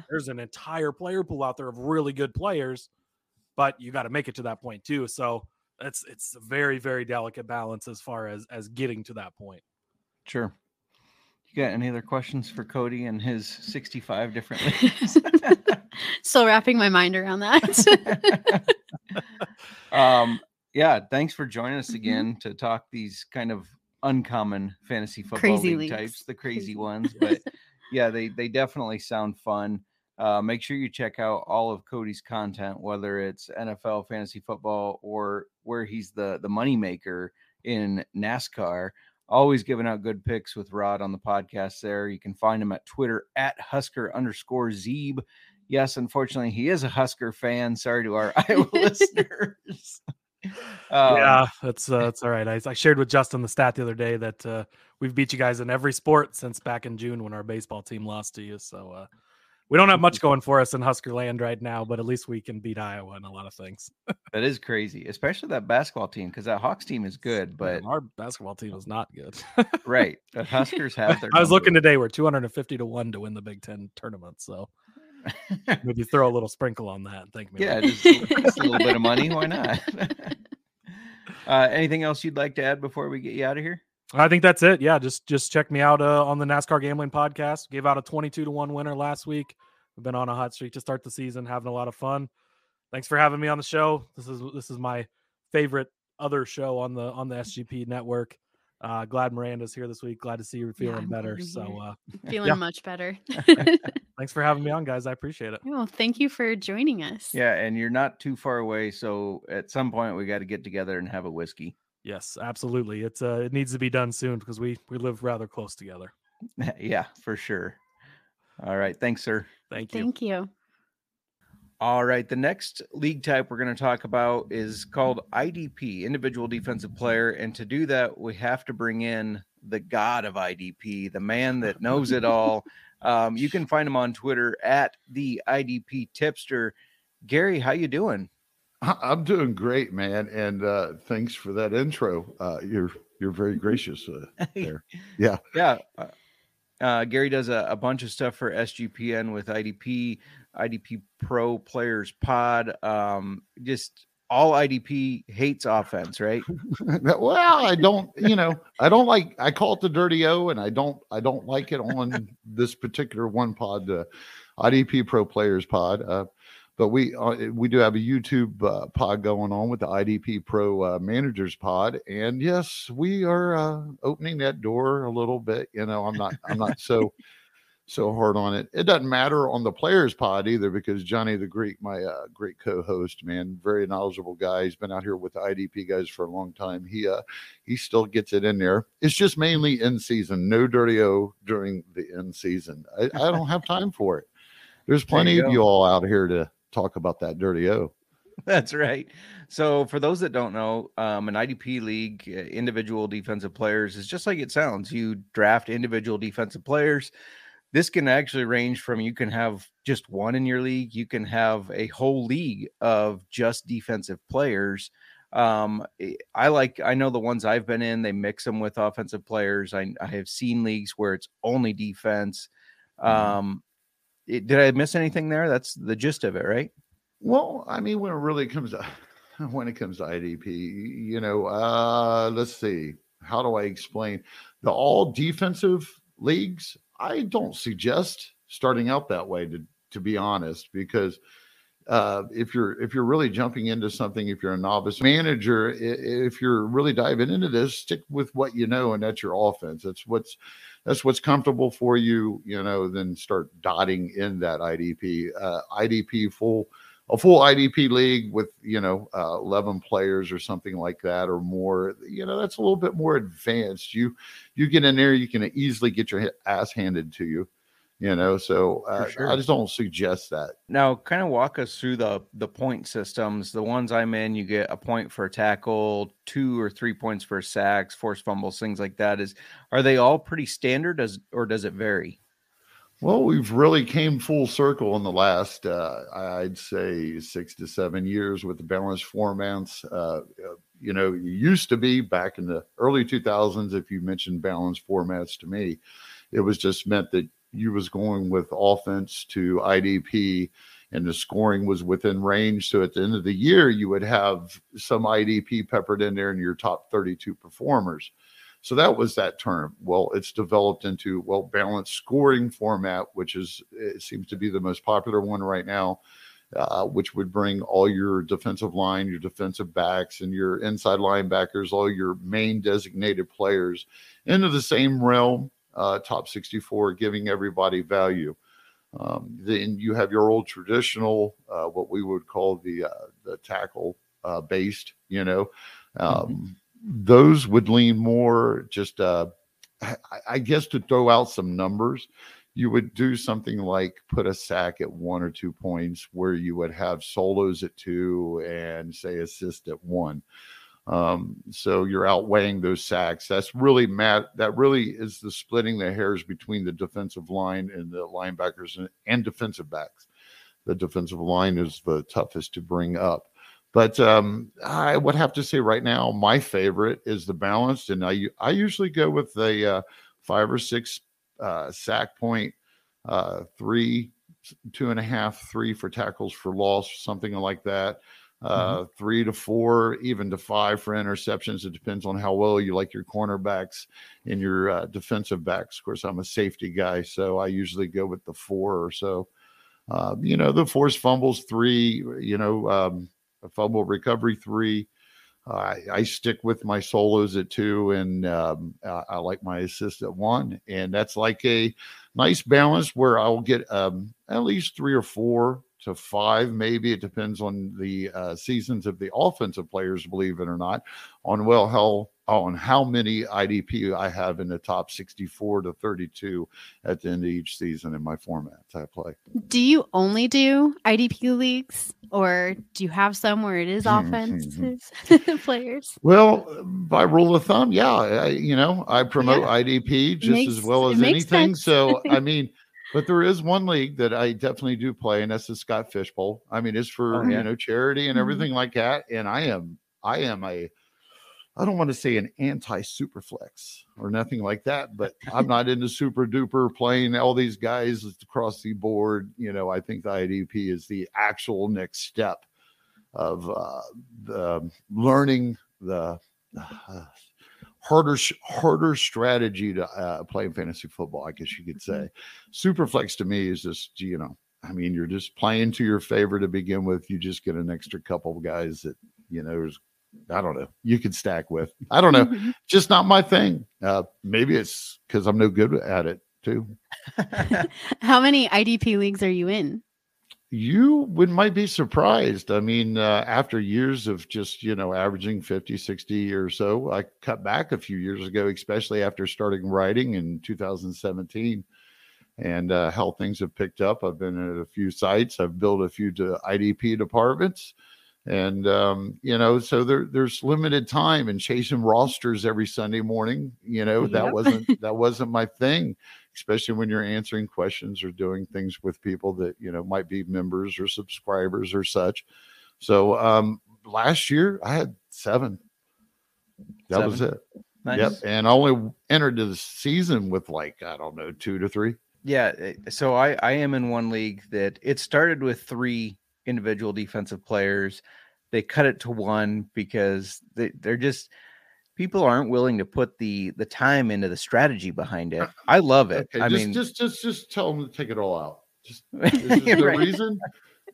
there's an entire player pool out there of really good players, but you got to make it to that point too. So it's a very, very delicate balance as far as getting to that point. Sure. You got any other questions for Cody and his 65 different leagues? Still wrapping my mind around that. Yeah. Thanks for joining us again to talk these kind of uncommon fantasy football crazy league types, the crazy ones, but yeah, they definitely sound fun. Make sure you check out all of Cody's content, whether it's NFL fantasy football or where he's the money maker in NASCAR. Always giving out good picks with Rod on the podcast there. You can find him at Twitter at Husker_Zeeb. Yes, unfortunately, he is a Husker fan. Sorry to our Iowa listeners. Yeah, that's all right. I shared with Justin the stat the other day that we've beat you guys in every sport since back in June when our baseball team lost to you. So we don't have much going for us in Husker land right now, but at least we can beat Iowa in a lot of things. That is crazy, especially that basketball team, because that Hawks team is good, but our basketball team is not good. Right. The Huskers have their I was looking today, we're 250-1 to win the Big Ten tournament, so maybe throw a little sprinkle on that. Thank me. Yeah, just a little bit of money. Why not? Anything else you'd like to add before we get you out of here? I think that's it. Yeah, just check me out on the NASCAR Gambling Podcast. Gave out a 22-1 winner last week. We've been on a hot streak to start the season, having a lot of fun. Thanks for having me on the show. This is my favorite other show on the SGP network. Glad Miranda's here this week. Glad to see you feeling better. So feeling much better. Thanks for having me on, guys. I appreciate it. Well, thank you for joining us. Yeah, and you're not too far away, so at some point we got to get together and have a whiskey. Yes, absolutely. It's it needs to be done soon because we live rather close together. Yeah, for sure. All right. Thanks, sir. Thank you. Thank you. All right. The next league type we're going to talk about is called IDP, individual defensive player. And to do that, we have to bring in the god of IDP, the man that knows it all. You can find him on Twitter at the IDP Tipster. Gary, how you doing? I'm doing great, man. And thanks for that intro. You're very gracious there. Yeah. Yeah. Gary does a bunch of stuff for SGPN with IDP Pro Players Pod. Just all IDP hates offense, right? Well, I don't like, I call it the dirty O, and I don't like it on this particular one pod, the IDP Pro Players Pod. But we do have a YouTube pod going on with the IDP Pro Managers Pod, and yes, we are opening that door a little bit. You know, I'm not so hard on it. It doesn't matter on the Players Pod either, because Johnny the Greek, my great co-host, man, very knowledgeable guy. He's been out here with the IDP guys for a long time. He still gets it in there. It's just mainly in season. No dirty O during the end season. I don't have time for it. There's plenty of you all out here to talk about that dirty O. That's right. So for those that don't know, an IDP league, individual defensive players, is just like it sounds. You draft individual defensive players. This can actually range from, you can have just one in your league, you can have a whole league of just defensive players. I know the ones I've been in, they mix them with offensive players. I have seen leagues where it's only defense. Did I miss anything there? That's the gist of it, right? Well, I mean, when it comes to IDP, you know, let's see, how do I explain the all defensive leagues? I don't suggest starting out that way, to be honest, because if you're really jumping into something, if you're a novice manager, if you're really diving into this, stick with what you know, and that's your offense. That's what's that's what's comfortable for you, you know, then start dotting in that IDP. A full IDP league with, you know, 11 players or something like that or more, you know, that's a little bit more advanced. You get in there, you can easily get your ass handed to you, you know, so sure. I just don't suggest that. Now, kind of walk us through the point systems. The ones I'm in, you get a point for a tackle, 2 or 3 points for sacks, forced fumbles, things like that. Are they all pretty standard, or does it vary? Well, we've really came full circle in the last, I'd say 6 to 7 years with the balanced formats. You know, it used to be back in the early 2000s, if you mentioned balanced formats to me, it was just meant that you was going with offense to IDP and the scoring was within range. So at the end of the year, you would have some IDP peppered in there and your top 32 performers. So that was that term. Well, it's developed into, well, balanced scoring format, which is, it seems to be the most popular one right now, which would bring all your defensive line, your defensive backs, and your inside linebackers, all your main designated players into the same realm, top 64, giving everybody value. Then you have your old traditional, what we would call the tackle based, you know, those would lean more just, I guess, to throw out some numbers, you would do something like put a sack at 1 or 2 points where you would have solos at 2 and say assist at 1. So you're outweighing those sacks. That's really that really is the splitting the hairs between the defensive line and the linebackers and defensive backs. The defensive line is the toughest to bring up. But I would have to say right now, my favorite is the balanced, and I usually go with a 5 or 6 sack point, 3, 2.5, 3 for tackles for loss, something like that, 3 to 4, even to 5 for interceptions. It depends on how well you like your cornerbacks and your defensive backs. Of course, I'm a safety guy, so I usually go with the 4 or so. You know, the forced fumbles, 3, you know, a fumble recovery, 3. I stick with my solos at 2, and I like my assist at 1. And that's like a nice balance where I'll get at least 3 or 4 to 5. Maybe it depends on the seasons of the offensive players, believe it or not, on how many IDP I have in the top 64 to 32 at the end of each season in my formats I play. Do you only do IDP leagues, or do you have some where it is offenses players? Well, by rule of thumb, yeah, I promote IDP just as well as anything. Sense. So, I mean, but there is one league that I definitely do play, and that's the Scott Fish Bowl. I mean, it's for charity and everything like that. And I don't want to say an anti-superflex or nothing like that, but I'm not into super duper playing all these guys across the board. You know, I think the IDP is the actual next step of the learning the harder strategy to play fantasy football, I guess you could say. Superflex to me is just, you know, I mean, you're just playing to your favor to begin with. You just get an extra couple of guys that, you know, I don't know, you could stack with. I don't know. Just not my thing. Maybe it's because I'm no good at it, too. How many IDP leagues are you in? You might be surprised. I mean, after years of just, you know, averaging 50, 60 or so, I cut back a few years ago, especially after starting writing in 2017. And how things have picked up. I've been at a few sites. I've built a few IDP departments. And, you know, so there's limited time, and chasing rosters every Sunday morning, you know, that wasn't my thing, especially when you're answering questions or doing things with people that, you know, might be members or subscribers or such. So, last year I had 7. That was it. Nice. Yep. And I only entered the season with, like, I don't know, 2 to 3. Yeah. So I am in one league that it started with 3 individual defensive players. They cut it to 1 because they're just, people aren't willing to put the time into the strategy behind it. I love it. Okay, I mean, just tell them to take it all out. Just this is the reason.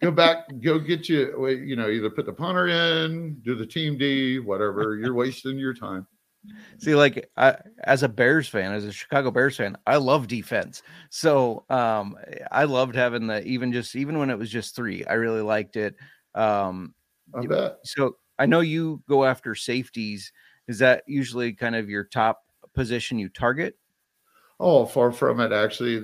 Go back, go get you know, either put the punter in, do the team D, whatever. You're wasting your time. See, like, as a Bears fan, as a Chicago Bears fan, I love defense. So I loved having the even when it was just three, I really liked it. I bet. So I know you go after safeties. Is that usually kind of your top position you target? Oh, far from it, actually.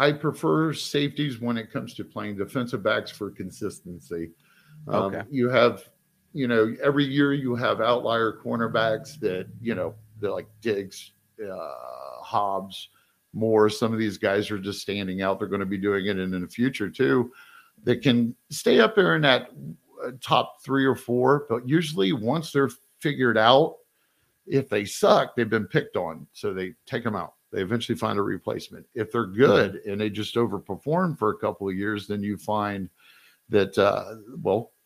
I prefer safeties when it comes to playing defensive backs for consistency. Okay. You have, every year you have outlier cornerbacks that, they're like Diggs, Hobbs, Moore. Some of these guys are just standing out. They're going to be doing it in the future too. They can stay up there in that top three or four, but usually once they're figured out, if they suck, they've been picked on. So they take them out. They eventually find a replacement. If they're good and they just overperform for a couple of years, then you find that,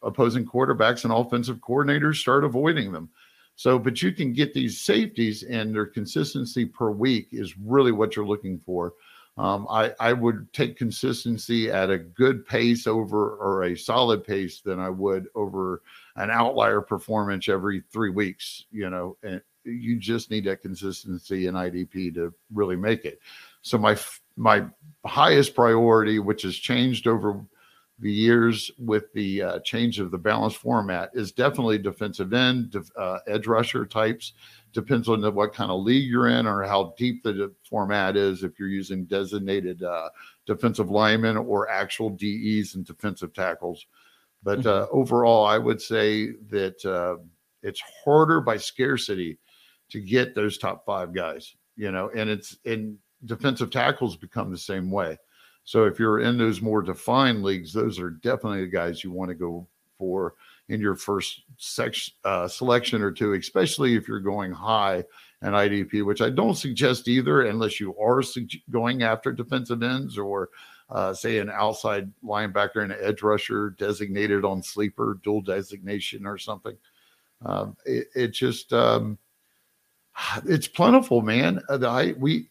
opposing quarterbacks and offensive coordinators start avoiding them. So, but you can get these safeties, and their consistency per week is really what you're looking for. I would take consistency at a good pace or a solid pace than I would over an outlier performance every 3 weeks, and you just need that consistency in IDP to really make it. So my highest priority, which has changed over the years with the change of the balanced format, is definitely defensive end, edge rusher types. Depends on what kind of league you're in or how deep the format is. If you're using designated defensive linemen or actual DEs and defensive tackles. But overall, I would say that it's harder by scarcity to get those top five guys, and defensive tackles become the same way. So if you're in those more defined leagues, those are definitely the guys you want to go for in your first selection or two, especially if you're going high in IDP, which I don't suggest either, unless you are going after defensive ends or say an outside linebacker and an edge rusher designated on Sleeper, dual designation or something. It's plentiful, man. Any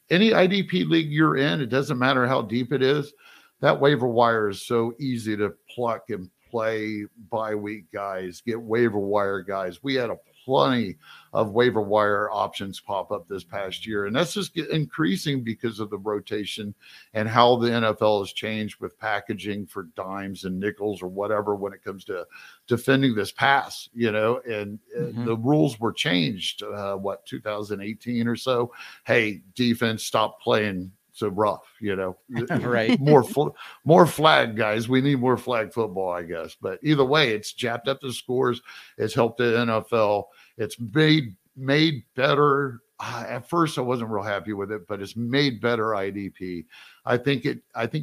IDP league you're in, it doesn't matter how deep it is. That waiver wire is so easy to pluck and play bye week guys, get waiver wire guys. We had a plenty of waiver wire options pop up this past year, and that's just increasing because of the rotation and how the NFL has changed with packaging for dimes and nickels or whatever when it comes to defending this pass, and the rules were changed 2018 or so. Hey, defense, stop playing so rough, right? More flag guys. We need more flag football, I guess. But either way, it's jacked up the scores. It's helped the NFL. It's made better. At first, I wasn't real happy with it, but it's made better IDP. I think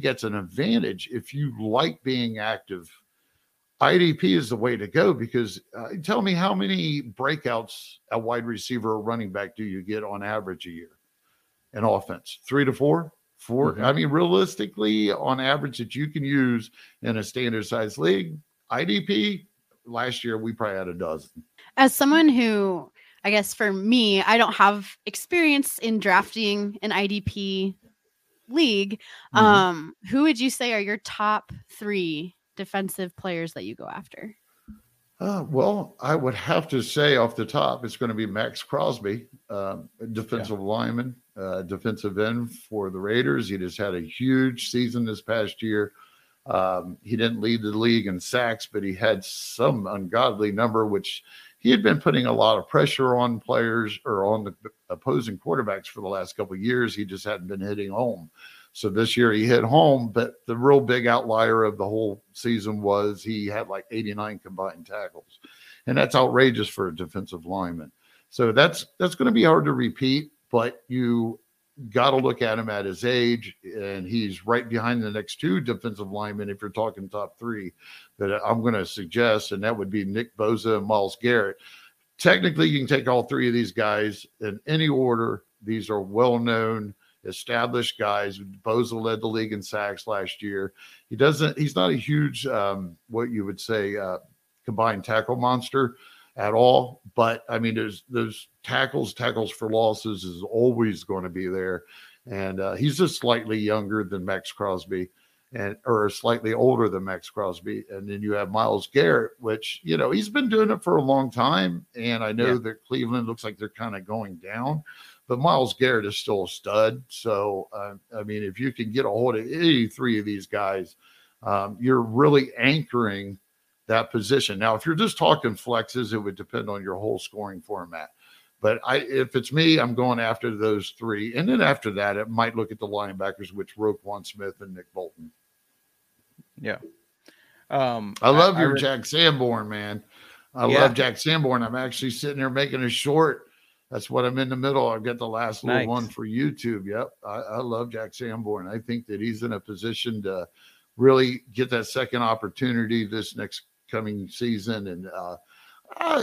that's an advantage if you like being active. IDP is the way to go because tell me how many breakouts a wide receiver or running back do you get on average a year? An offense, 3 to 4. I mean, realistically, on average, that you can use in a standard size league, IDP, last year, we probably had a dozen. As someone who, I guess for me, I don't have experience in drafting an IDP league, who would you say are your top three defensive players that you go after? I would have to say off the top, it's going to be Maxx Crosby, defensive lineman, defensive end for the Raiders. He just had a huge season this past year. He didn't lead the league in sacks, but he had some ungodly number, which he had been putting a lot of pressure on players or on the opposing quarterbacks for the last couple of years. He just hadn't been hitting home. So this year he hit home, but the real big outlier of the whole season was he had like 89 combined tackles, and that's outrageous for a defensive lineman. So that's going to be hard to repeat, but you got to look at him at his age, and he's right behind the next two defensive linemen. If you're talking top three that I'm going to suggest, and that would be Nick Bosa and Myles Garrett. Technically, you can take all three of these guys in any order. These are well-known, established guys. Bosa led the league in sacks last year. He's not a huge, what you would say, combined tackle monster at all. But I mean, there's those tackles for losses is always going to be there. And he's just slightly younger than Maxx Crosby. and or slightly older than Maxx Crosby. And then you have Myles Garrett, which, you know, he's been doing it for a long time. And I know that Cleveland looks like they're kind of going down, but Myles Garrett is still a stud. So, I mean, if you can get a hold of any three of these guys, you're really anchoring that position. Now, if you're just talking flexes, it would depend on your whole scoring format. But if it's me, I'm going after those three. And then after that, it might look at the linebackers, which Roquan Smith and Nick Bolton. Yeah. I love your Jack Sanborn, man. I love Jack Sanborn. I'm actually sitting there making a short. That's what I'm in the middle. I've got the last little one for YouTube. Yep. I love Jack Sanborn. I think that he's in a position to really get that second opportunity this next coming season. And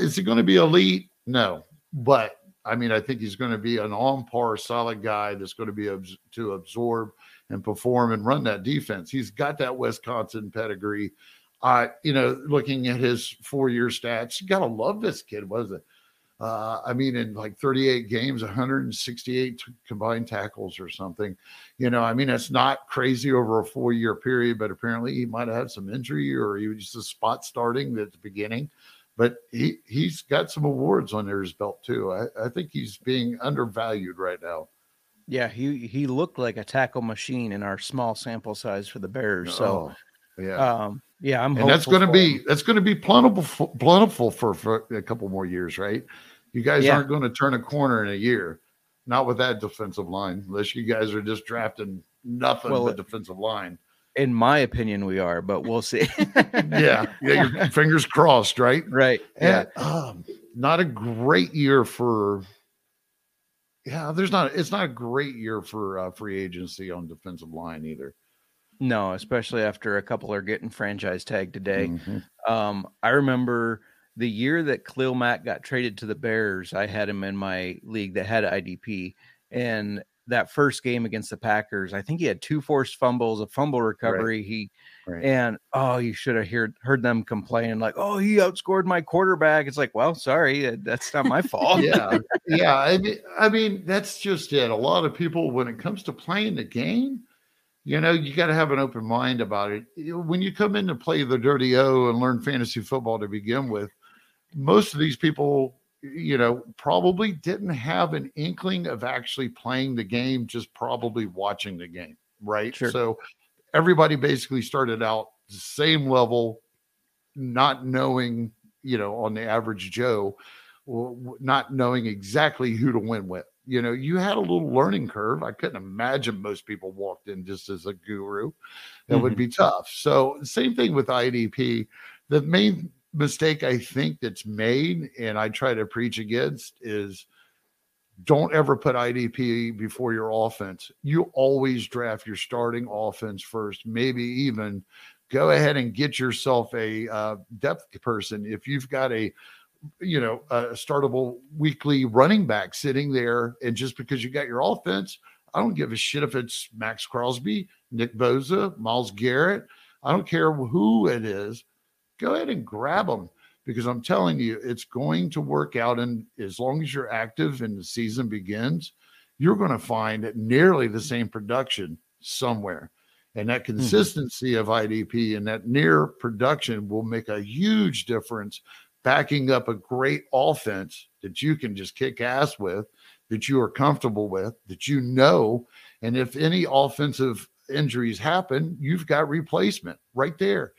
is he going to be elite? No. But, I mean, I think he's going to be an on-par solid guy that's going to be to absorb and perform and run that defense. He's got that Wisconsin pedigree. You know, looking at his four-year stats, you got to love this kid, wasn't it? I mean, in like 38 games, 168 combined tackles or something. You know, I mean, that's not crazy over a four-year period, but apparently he might have had some injury or he was just a spot starting at the beginning. But he's got some awards on his belt, too. I think he's being undervalued right now. Yeah, he looked like a tackle machine in our small sample size for the Bears. So, I'm hopeful. And that's going to be plentiful for a couple more years, right? You guys aren't going to turn a corner in a year. Not with that defensive line, unless you guys are just drafting nothing but defensive line. In my opinion, we are, but we'll see. Your fingers crossed, right? Right. And, not a great year for. Yeah, it's not a great year for free agency on defensive line either. No, especially after a couple are getting franchise tagged today. Mm-hmm. I remember the year that Khalil Mack got traded to the Bears. I had him in my league that had IDP, and that first game against the Packers, I think he had two forced fumbles, a fumble recovery. And you should have heard them complaining like, "Oh, he outscored my quarterback." It's like, well, sorry, that's not my fault. I mean, that's just it. A lot of people, when it comes to playing the game, you know, you got to have an open mind about it. When you come in to play the Dirty O and learn fantasy football to begin with, most of these people, you know, probably didn't have an inkling of actually playing the game, just probably watching the game, right? Sure. So everybody basically started out the same level, not knowing, you know, on the average Joe, not knowing exactly who to win with. You know, you had a little learning curve. I couldn't imagine most people walked in just as a guru. That would be tough. So same thing with IDP. The main mistake I think that's made, and I try to preach against, is don't ever put IDP before your offense. You always draft your starting offense first. Maybe even go ahead and get yourself a depth person. If you've got a startable weekly running back sitting there, and just because you got your offense, I don't give a shit if it's Maxx Crosby, Nick Bosa, Myles Garrett. I don't care who it is. Go ahead and grab them, because I'm telling you, it's going to work out. And as long as you're active and the season begins, you're going to find nearly the same production somewhere. And that consistency of IDP and that near production will make a huge difference, backing up a great offense that you can just kick ass with, that you are comfortable with, that you know. And if any offensive injuries happen, you've got replacement right there.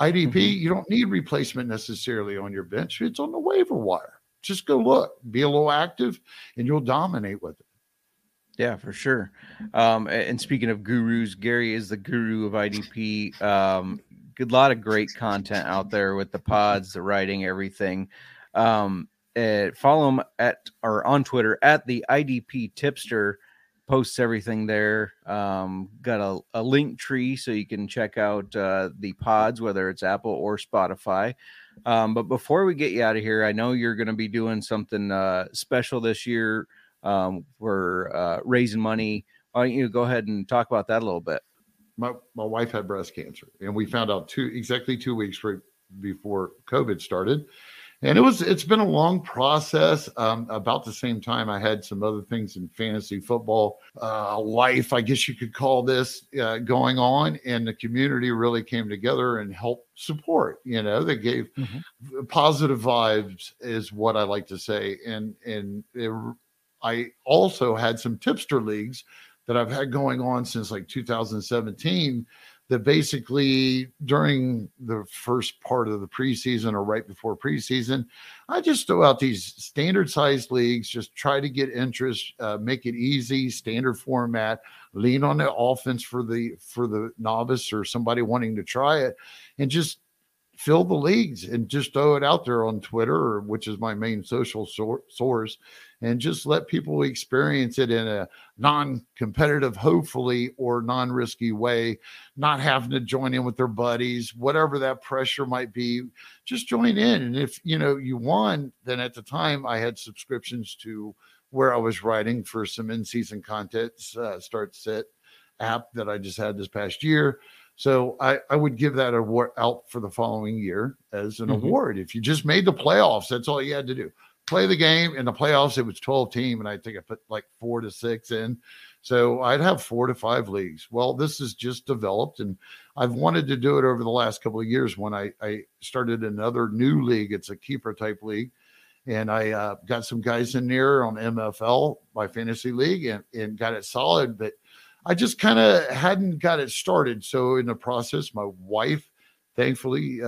IDP, you don't need replacement necessarily on your bench. It's on the waiver wire. Just go look, be a little active, and you'll dominate with it. Yeah, for sure. And speaking of gurus, Gary is the guru of IDP. A lot of great content out there with the pods, the writing, everything. Follow him on Twitter at the IDP Tipster. Posts everything there. Got a link tree so you can check out the pods, whether it's Apple or Spotify. But before we get you out of here, I know you're going to be doing something special this year for raising money. Why don't you go ahead and talk about that a little bit? My wife had breast cancer, and we found out exactly 2 weeks before COVID started. And it's been a long process. About the same time, I had some other things in fantasy football life, I guess you could call this, going on, and the community really came together and helped support. You know, they gave positive vibes, is what I like to say. And I also had some tipster leagues that I've had going on since like 2017. That basically during the first part of the preseason or right before preseason, I just throw out these standard size leagues, just try to get interest, make it easy, standard format, lean on the offense for the novice or somebody wanting to try it, and just fill the leagues and just throw it out there on Twitter, which is my main social source, and just let people experience it in a non-competitive, hopefully, or non-risky way, not having to join in with their buddies, whatever that pressure might be, just join in. And if, you know, you won, then at the time I had subscriptions to where I was writing for some in-season contents, Start Set app that I just had this past year. So I would give that award out for the following year as an award. If you just made the playoffs, that's all you had to do. Play the game. In the playoffs, it was 12 team, and I think I put like 4 to 6 in. So I'd have 4 to 5 leagues. Well, this is just developed, and I've wanted to do it over the last couple of years when I started another new league. It's a keeper-type league, and I got some guys in there on MFL, my fantasy league, and got it solid, but I just kind of hadn't got it started. So in the process, my wife, thankfully, you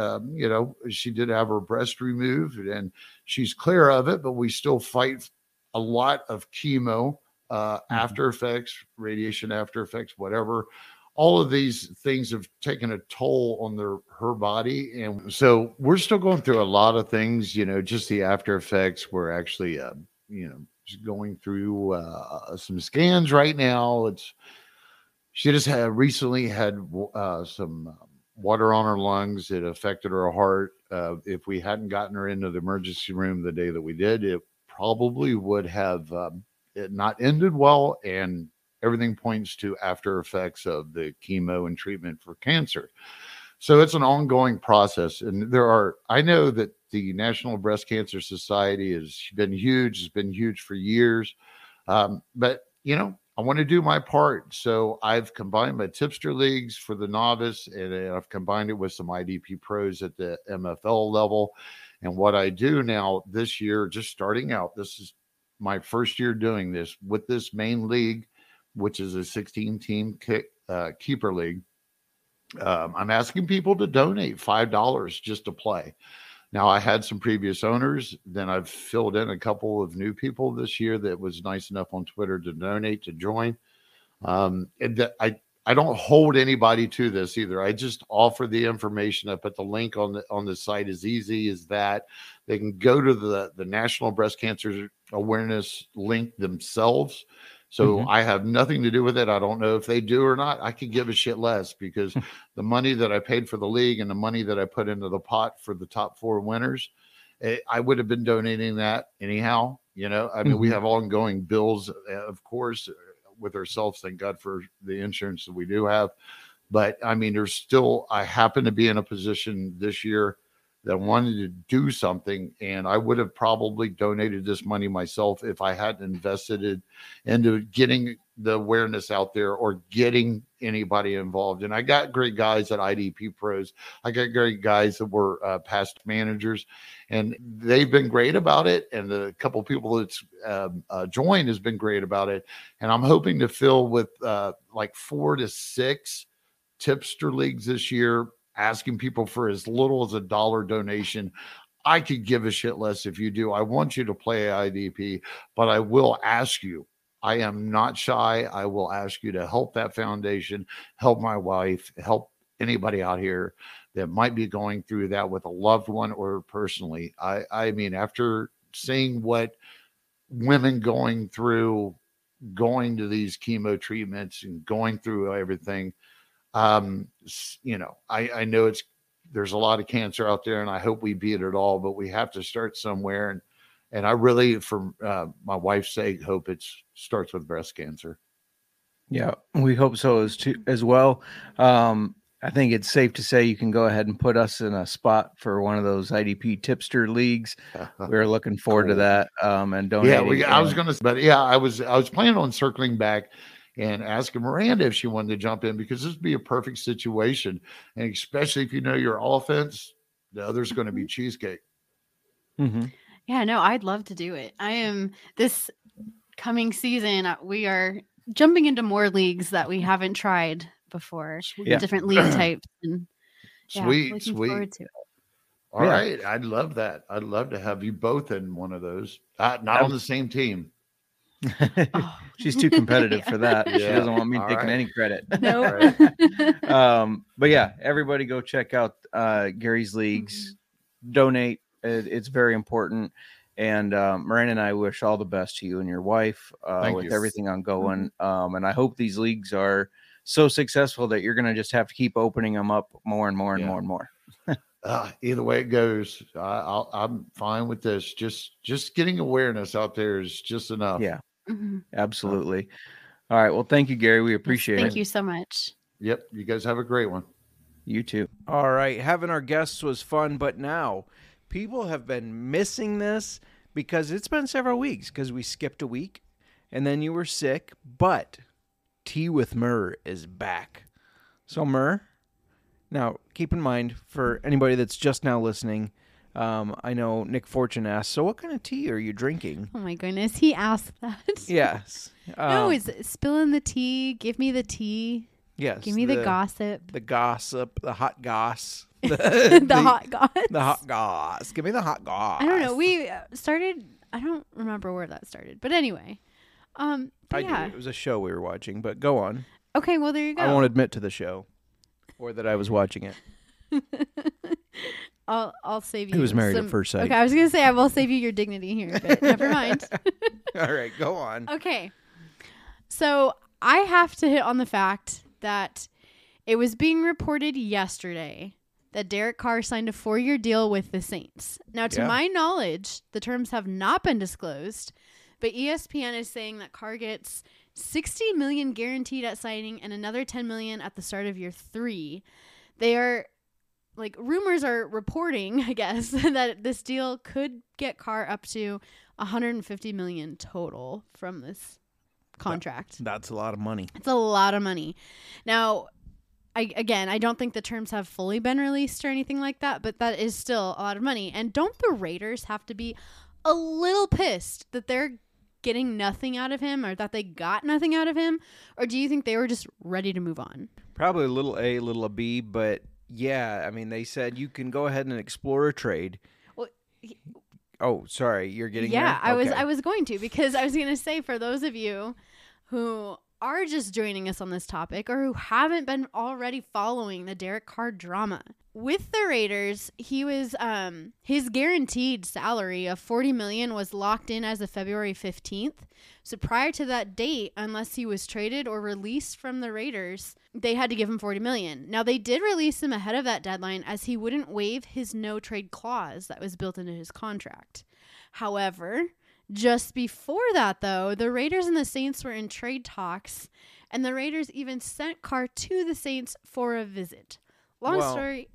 know, she did have her breast removed and she's clear of it, but we still fight a lot of chemo, after effects, radiation after effects, whatever. All of these things have taken a toll on her body. And so we're still going through a lot of things, you know, just the after effects. We're actually, you know, going through some scans right now. She just recently had some water on her lungs. It affected her heart. If we hadn't gotten her into the emergency room the day that we did, it probably would have it not ended well. And everything points to after effects of the chemo and treatment for cancer. So it's an ongoing process. And I know that the National Breast Cancer Society has been huge. It's been huge for years. But, you know, I want to do my part. So I've combined my tipster leagues for the novice, and I've combined it with some IDP pros at the MFL level. And what I do now this year, just starting out, this is my first year doing this with this main league, which is a 16-team keeper league. I'm asking people to donate $5 just to play. Now, I had some previous owners. Then I've filled in a couple of new people this year that was nice enough on Twitter to donate, to join. I don't hold anybody to this either. I just offer the information. I put the link on the site as easy as that. They can go to the National Breast Cancer Awareness link themselves. So I have nothing to do with it. I don't know if they do or not. I could give a shit less, because the money that I paid for the league and the money that I put into the pot for the top 4 winners, I would have been donating that anyhow. You know, I mean, we have ongoing bills, of course, with ourselves. Thank God for the insurance that we do have. But I mean, I happen to be in a position this year that wanted to do something, and I would have probably donated this money myself if I hadn't invested it into getting the awareness out there or getting anybody involved. And I got great guys at IDP Pros. I got great guys that were past managers, and they've been great about it. And the couple people that's joined has been great about it. And I'm hoping to fill with like 4 to 6 tipster leagues this year, asking people for as little as $1 donation. I could give a shit less if you do. I want you to play IDP, but I will ask you. I am not shy. I will ask you to help that foundation, help my wife, help anybody out here that might be going through that with a loved one or personally. I mean, after seeing what women going through, going to these chemo treatments and going through everything, you know, I know there's a lot of cancer out there, and I hope we beat it all, but we have to start somewhere. And I really, for my wife's sake, hope it starts with breast cancer. Yeah, we hope so as well. I think it's safe to say you can go ahead and put us in a spot for one of those IDP tipster leagues. We're looking forward to that. And don't, I was planning on circling back and asking Miranda if she wanted to jump in, because this would be a perfect situation. And especially if you know your offense, the other's going to be cheesecake. Mm-hmm. Yeah, no, I'd love to do it. I am this coming season. We are jumping into more leagues that we haven't tried before, different league types. And looking forward to it. All right. I'd love that. I'd love to have you both in one of those, not on the same team. She's too competitive for that. She doesn't want me taking any credit. No. Nope. But yeah, everybody go check out Gary's leagues. Mm-hmm. Donate. It's very important. And Miranda and I wish all the best to you and your wife with everything ongoing. Mm-hmm. And I hope these leagues are so successful that you're going to just have to keep opening them up more and more and more and more. Either way it goes, I'm fine with this. Just getting awareness out there is just enough. Yeah, absolutely. All right. Well, thank you, Gary. We appreciate it. Thank you so much. Yep. You guys have a great one. You too. All right. Having our guests was fun, but now people have been missing this because it's been several weeks, because we skipped a week and then you were sick, but Tea with Myrrh is back. So Myrrh, now keep in mind for anybody that's just now listening, I know Nick Fortune asked, so what kind of tea are you drinking? Oh my goodness, he asked that. Yes. No, it's spilling the tea, give me the tea. Yes. Give me the gossip. The gossip, the hot goss. The hot goss. The hot goss. Give me the hot goss. I don't know. We started, I don't remember where that started, but anyway. I do. It was a show we were watching, but go on. Okay, well, there you go. I won't admit to the show or that I was watching it. I'll save you. He was married at first sight. Okay, I was going to say I will save you your dignity here, but never mind. All right, go on. Okay. So I have to hit on the fact that it was being reported yesterday that Derek Carr signed a 4-year deal with the Saints. Now, to my knowledge, the terms have not been disclosed, but ESPN is saying that Carr gets $60 million guaranteed at signing and another $10 million at the start of year 3. They are, like, rumors are reporting, I guess, that this deal could get Carr up to $150 million total from this contract. That's a lot of money. It's a lot of money. Now, I don't think the terms have fully been released or anything like that, but that is still a lot of money. And don't the Raiders have to be a little pissed that they're getting nothing out of him, or that they got nothing out of him? Or do you think they were just ready to move on? Probably a little B, but yeah, I mean, they said you can go ahead and explore a trade. Well, sorry, you're getting there? I was going to, because I was going to say, for those of you who are just joining us on this topic or who haven't been already following the Derek Carr drama, with the Raiders, he was his guaranteed salary of $40 million was locked in as of February 15th. So prior to that date, unless he was traded or released from the Raiders, they had to give him $40 million. Now, they did release him ahead of that deadline, as he wouldn't waive his no-trade clause that was built into his contract. However, just before that, though, the Raiders and the Saints were in trade talks, and the Raiders even sent Carr to the Saints for a visit. Long story,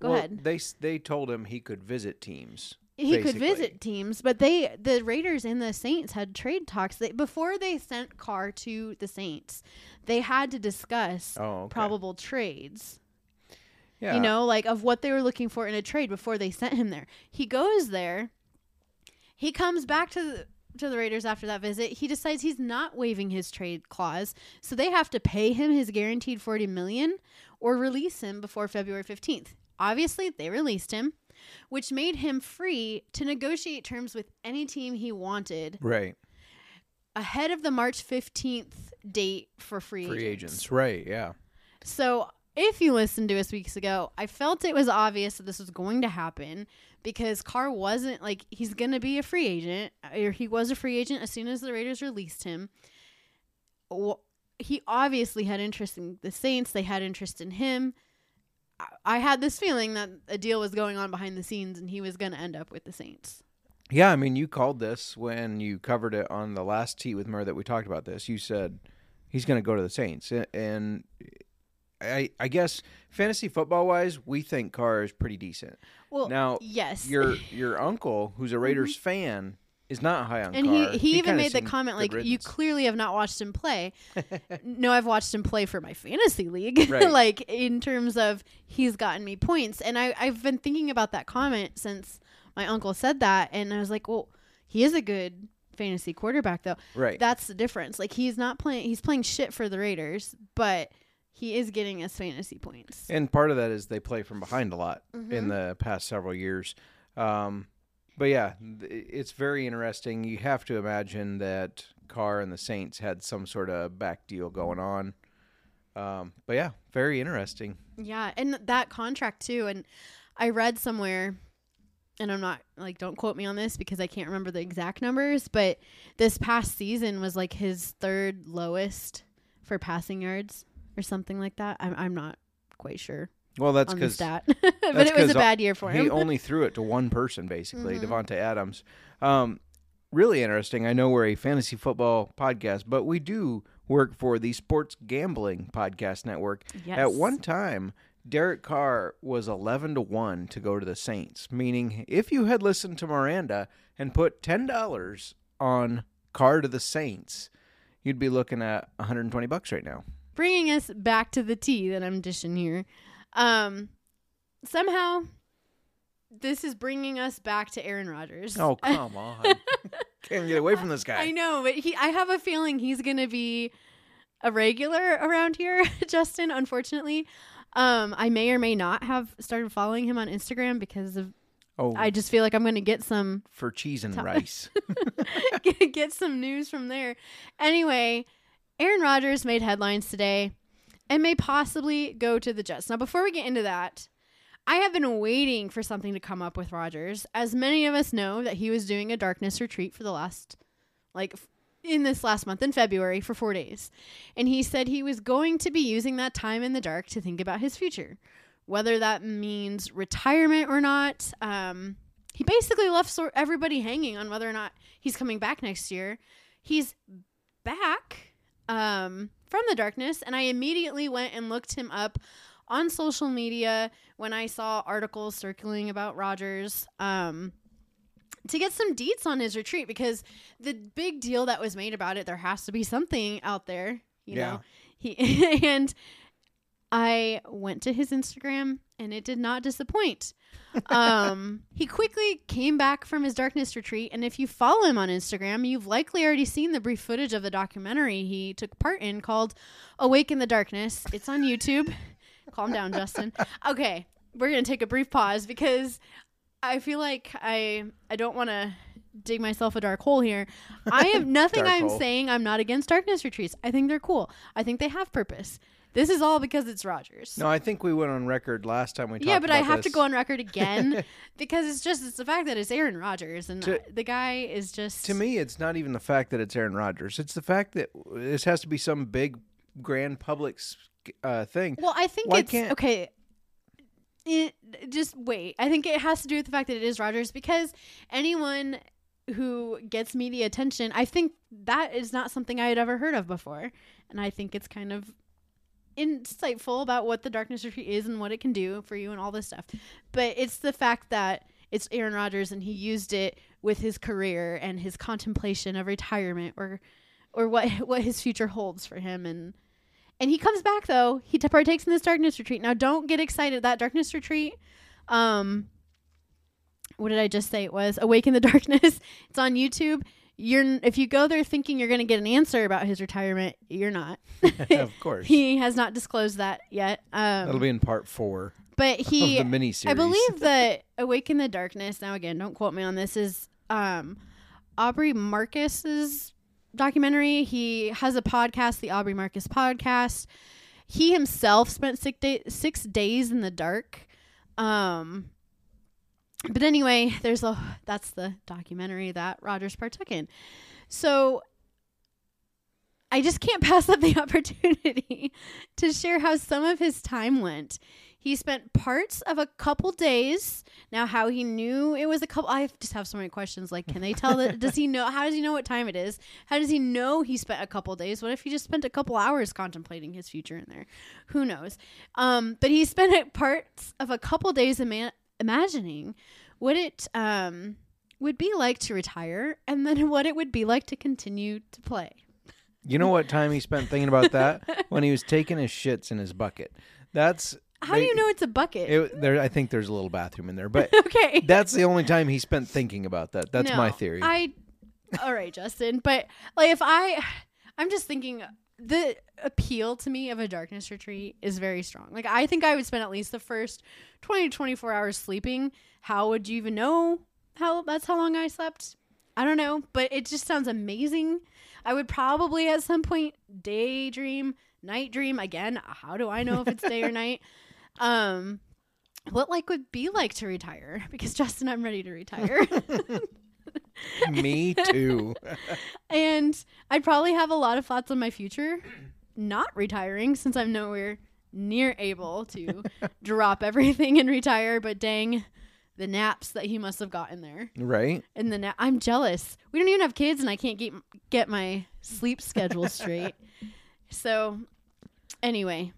go ahead. They told him he could visit teams. But the Raiders and the Saints had trade talks. Before they sent Carr to the Saints, they had to discuss probable trades. Yeah. You know, like, of what they were looking for in a trade before they sent him there. He goes there. He comes back to the Raiders after that visit. He decides he's not waiving his trade clause, so they have to pay him his guaranteed $40 million or release him before February 15th. Obviously, they released him, which made him free to negotiate terms with any team he wanted. Right. Ahead of the March 15th date for free agents. Right, yeah. So if you listened to us weeks ago, I felt it was obvious that this was going to happen, because Carr wasn't, like, he's going to be a free agent, or he was a free agent as soon as the Raiders released him. Well, he obviously had interest in the Saints. They had interest in him. I had this feeling that a deal was going on behind the scenes and he was going to end up with the Saints. Yeah, I mean, you called this when you covered it on the last Tea with Myrrh that we talked about this. You said he's going to go to the Saints, and I guess fantasy football wise, we think Carr is pretty decent. Well, now yes, your uncle, who's a Raiders fan, is not high on Carr. He even made the comment, like, you clearly have not watched him play. No, I've watched him play for my fantasy league. Right. Like, in terms of he's gotten me points. And I've been thinking about that comment since my uncle said that. And I was like, well, he is a good fantasy quarterback, though. Right. That's the difference. Like, he's not playing. He's playing shit for the Raiders, but he is getting us fantasy points. And part of that is they play from behind a lot in the past several years. But yeah, it's very interesting. You have to imagine that Carr and the Saints had some sort of back deal going on. But yeah, very interesting. Yeah, and that contract too. And I read somewhere, and I'm not, like, don't quote me on this because I can't remember the exact numbers, but this past season was like his third lowest for passing yards or something like that. I'm not quite sure. Well, that's because that. But it was a bad year for him. He only threw it to one person, basically, Devontae Adams. Really interesting. I know we're a fantasy football podcast, but we do work for the Sports Gambling Podcast Network. Yes. At one time, Derek Carr was 11-1 to go to the Saints, meaning if you had listened to Miranda and put $10 on Carr to the Saints, you'd be looking at $120 right now. Bringing us back to the tea that I'm dishing here. Somehow this is bringing us back to Aaron Rodgers. Oh, come on. Can't get away from this guy. I know, but I have a feeling he's going to be a regular around here, Justin, unfortunately. I may or may not have started following him on Instagram because of, I just feel like I'm going to get some for cheese and rice. Get some news from there. Anyway, Aaron Rodgers made headlines today and may possibly go to the Jets. Now, before we get into that, I have been waiting for something to come up with Rodgers. As many of us know that he was doing a darkness retreat for the last, like, in this last month in February for 4 days. And he said he was going to be using that time in the dark to think about his future, whether that means retirement or not. He basically left everybody hanging on whether or not he's coming back next year. He's back from the darkness, and I immediately went and looked him up on social media when I saw articles circulating about Rodgers to get some deets on his retreat, because the big deal that was made about it, there has to be something out there, you know. And I went to his Instagram, and it did not disappoint. He quickly came back from his darkness retreat, and if you follow him on Instagram, you've likely already seen the brief footage of the documentary he took part in called Awake in the Darkness. It's on YouTube. Calm down, Justin. Okay, we're going to take a brief pause because I feel like I don't want to dig myself a dark hole here. I am nothing I'm hole. Saying I'm not against darkness retreats. I think they're cool. I think they have purpose. This is all because it's Rodgers. No, I think we went on record last time we talked about this. Yeah, but I have to go on record again because it's the fact that it's Aaron Rodgers and the guy is just... To me, it's not even the fact that it's Aaron Rodgers. It's the fact that this has to be some big, grand public thing. Well, I think okay, just wait. I think it has to do with the fact that it is Rodgers, because anyone who gets media attention, I think that is not something I had ever heard of before. And I think it's kind of insightful about what the darkness retreat is and what it can do for you and all this stuff. But it's the fact that it's Aaron Rodgers and he used it with his career and his contemplation of retirement or what his future holds for him. And he comes back, though. He partakes in this darkness retreat. Now, don't get excited. That darkness retreat, what did I just say it was? Awake in the Darkness. It's on YouTube. If you go there thinking you're going to get an answer about his retirement, you're not. Of course. He has not disclosed that yet. That'll be in part 4 but of the miniseries. I believe that Awake in the Darkness, now again, don't quote me on this, is Aubrey Marcus's documentary. He has a podcast, the Aubrey Marcus Podcast. He himself spent 6 days in the dark. But anyway, that's the documentary that Rodgers partook in. So I just can't pass up the opportunity to share how some of his time went. He spent parts of a couple days. Now, how he knew it was a couple, I just have so many questions. Like, can they tell that? Does he know? How does he know what time it is? How does he know he spent a couple days? What if he just spent a couple hours contemplating his future in there? Who knows? But he spent parts of a couple days imagining what it would be like to retire, and then what it would be like to continue to play. You know what time he spent thinking about that? When he was taking his shits in his bucket. That's. How do you know it's a bucket? I think there's a little bathroom in there, but okay. That's the only time he spent thinking about that. That's my theory. All right, Justin, but like if I'm just thinking the appeal to me of a darkness retreat is very strong. Like I think I would spend at least the first 20 to 24 hours sleeping. How would you even know how long I slept? I don't know, but it just sounds amazing. I would probably at some point daydream, night dream again. How do I know if it's day or night? What like would be like to retire? Because Justin, I'm ready to retire. Me too. And I'd probably have a lot of thoughts on my future, not retiring since I'm nowhere near able to drop everything and retire. But dang, the naps that he must have gotten there. Right. And I'm jealous. We don't even have kids, and I can't get my sleep schedule straight. So, anyway.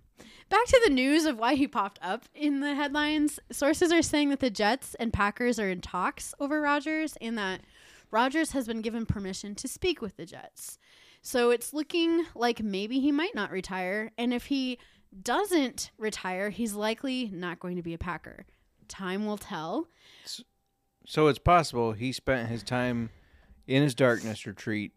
Back to the news of why he popped up in the headlines. Sources are saying that the Jets and Packers are in talks over Rodgers and that Rodgers has been given permission to speak with the Jets. So it's looking like maybe he might not retire. And if he doesn't retire, he's likely not going to be a Packer. Time will tell. So it's possible he spent his time in his darkness retreat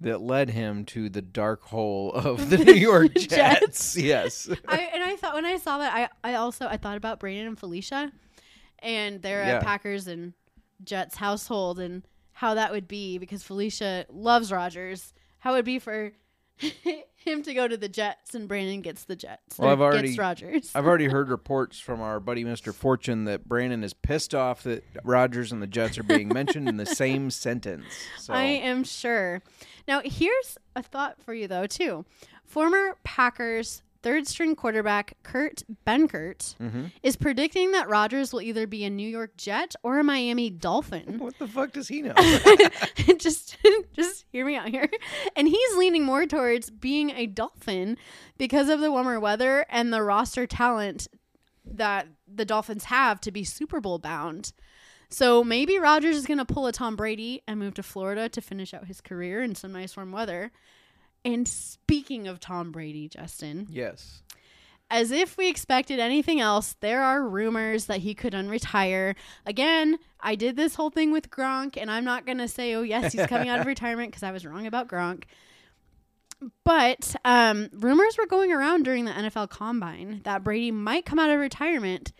that led him to the dark hole of the New York Jets. Yes. I thought when I saw that, I thought about Brandon and Felicia and their Packers and Jets household and how that would be, because Felicia loves Rodgers. How it would be for him to go to the Jets and Brandon gets the Jets. Well, gets Rodgers. I've already heard reports from our buddy Mr. Fortune that Brandon is pissed off that Rodgers and the Jets are being mentioned in the same sentence. So. I am sure. Now, here's a thought for you, though, too. Former Packers third-string quarterback Kurt Benkert is predicting that Rodgers will either be a New York Jet or a Miami Dolphin. What the fuck does he know? just hear me out here. And he's leaning more towards being a Dolphin because of the warmer weather and the roster talent that the Dolphins have to be Super Bowl bound. So maybe Rodgers is going to pull a Tom Brady and move to Florida to finish out his career in some nice warm weather. And speaking of Tom Brady, Justin. Yes. As if we expected anything else, there are rumors that he could unretire. Again, I did this whole thing with Gronk, and I'm not going to say, oh, yes, he's coming out of retirement because I was wrong about Gronk. But rumors were going around during the NFL Combine that Brady might come out of retirement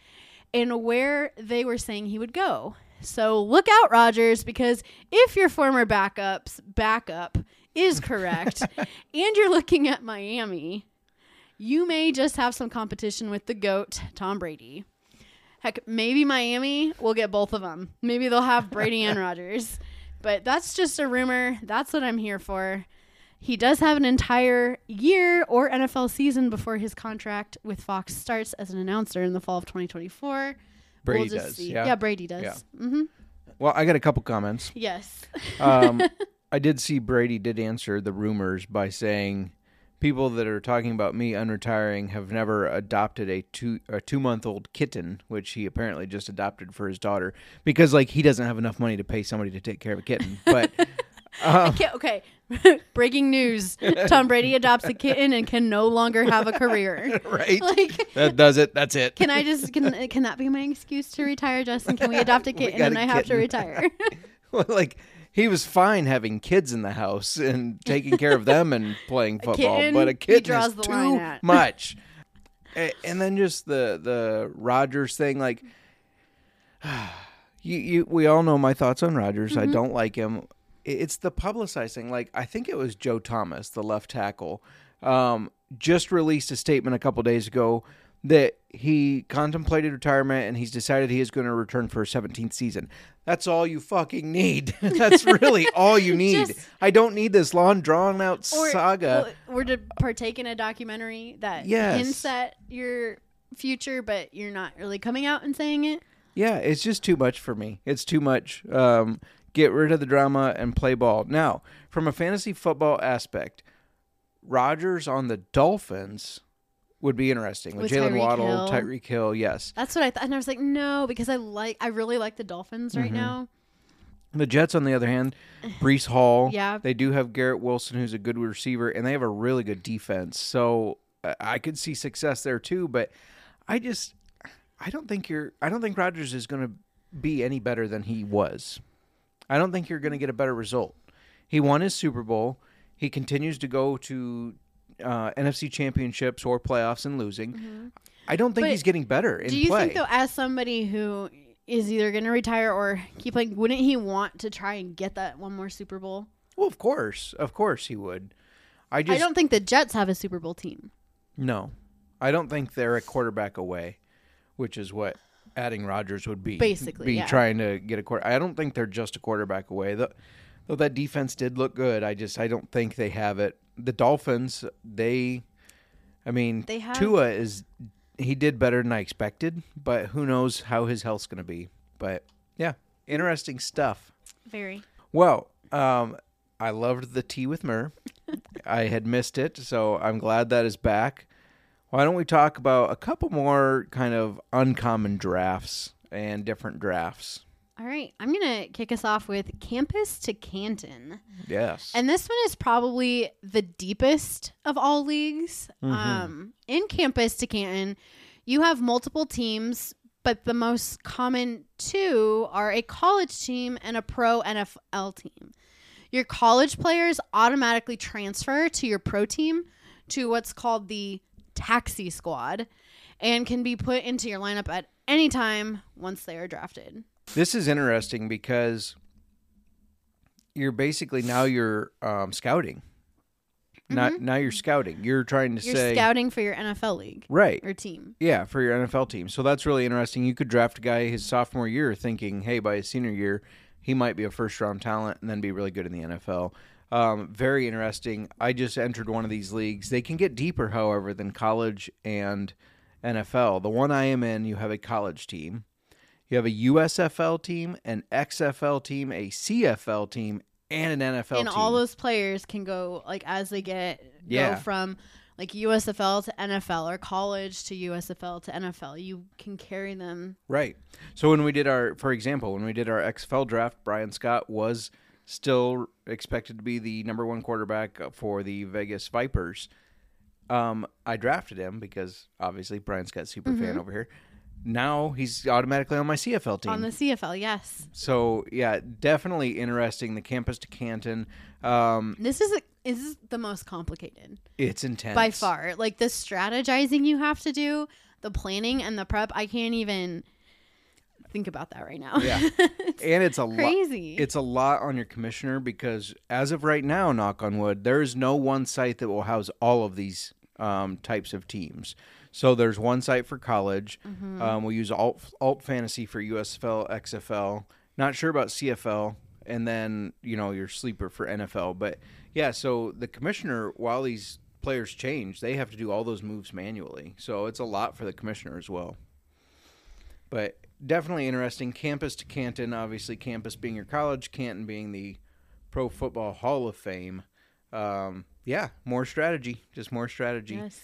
and where they were saying he would go. So look out, Rodgers, because if your former backup is correct, and you're looking at Miami, you may just have some competition with the GOAT, Tom Brady. Heck, maybe Miami will get both of them. Maybe they'll have Brady and Rodgers. But that's just a rumor. That's what I'm here for. He does have an entire year or NFL season before his contract with Fox starts as an announcer in the fall of 2024. Brady does. Yeah, Brady does. Yeah. Mm-hmm. Well, I got a couple comments. Yes. I did see Brady did answer the rumors by saying, people that are talking about me unretiring have never adopted a 2-month-old kitten, which he apparently just adopted for his daughter, because like he doesn't have enough money to pay somebody to take care of a kitten. But okay, breaking news: Tom Brady adopts a kitten and can no longer have a career. Right? Like, that does it. That's it. Can I just can that be my excuse to retire, Justin? Can we adopt a kitten and I have to retire? Well, like. He was fine having kids in the house and taking care of them and playing football, but a kitten is too much. And then just the Rodgers thing, like we all know my thoughts on Rodgers. Mm-hmm. I don't like him. It's the publicized thing. Like I think it was Joe Thomas, the left tackle, just released a statement a couple days ago that he contemplated retirement and he's decided he is going to return for a 17th season. That's all you fucking need. That's really all you need. I don't need this long, drawn-out saga. Or to partake in a documentary that hints at your future, but you're not really coming out and saying it? Yeah, it's just too much for me. It's too much. Get rid of the drama and play ball. Now, from a fantasy football aspect, Rodgers on the Dolphins would be interesting. With Jalen Waddle, Tyreek Hill, yes. That's what I thought. And I was like, no, because I really like the Dolphins right now. The Jets, on the other hand, Breece Hall. Yeah. They do have Garrett Wilson, who's a good receiver, and they have a really good defense. So I could see success there too, but I don't think Rodgers is going to be any better than he was. I don't think you're going to get a better result. He won his Super Bowl. He continues to go to NFC championships or playoffs and losing. I don't think he's getting better in play. Do you think, though, as somebody who is either going to retire or keep playing, wouldn't he want to try and get that one more Super Bowl? Well, of course. Of course he would. I don't think the Jets have a Super Bowl team. No. I don't think they're a quarterback away, which is what adding Rodgers would be. Basically, trying to get a quarterback. I don't think they're just a quarterback away. Though that defense did look good, I don't think they have it. The Dolphins, Tua he did better than I expected, but who knows how his health's going to be. But, yeah, interesting stuff. Very. Well, I loved the tea with Myrrh. I had missed it, so I'm glad that is back. Why don't we talk about a couple more kind of uncommon drafts and different drafts? All right, I'm going to kick us off with Campus to Canton. Yes. And this one is probably the deepest of all leagues. In Campus to Canton, you have multiple teams, but the most common two are a college team and a pro NFL team. Your college players automatically transfer to your pro team to what's called the taxi squad and can be put into your lineup at any time once they are drafted. This is interesting because you're basically now you're scouting. Now you're scouting. You're scouting for your NFL league. Right. Or team. Yeah, for your NFL team. So that's really interesting. You could draft a guy his sophomore year thinking, hey, by his senior year, he might be a first-round talent and then be really good in the NFL. Very interesting. I just entered one of these leagues. They can get deeper, however, than college and NFL. The one I am in, you have a college team. You have a USFL team, an XFL team, a CFL team, and an NFL team. And all those players can go, like, as they go from, like, USFL to NFL or college to USFL to NFL. You can carry them. Right. So when we did our XFL draft, Brian Scott was still expected to be the number one quarterback for the Vegas Vipers. I drafted him because, obviously, Brian Scott's super fan over here. Now he's automatically on my CFL team. On the CFL, yes. So, yeah, definitely interesting, the Campus to Canton. This is the most complicated. It's intense. By far. Like, the strategizing you have to do, the planning and the prep, I can't even think about that right now. Yeah. It's a lot on your commissioner because as of right now, knock on wood, there is no one site that will house all of these types of teams. So there's one site for college. We'll use Alt Fantasy for USFL, XFL. Not sure about CFL, and then your Sleeper for NFL. But yeah, so the commissioner, while these players change, they have to do all those moves manually. So it's a lot for the commissioner as well. But definitely interesting. Campus to Canton, obviously campus being your college, Canton being the Pro Football Hall of Fame. More strategy, just more strategy. Yes.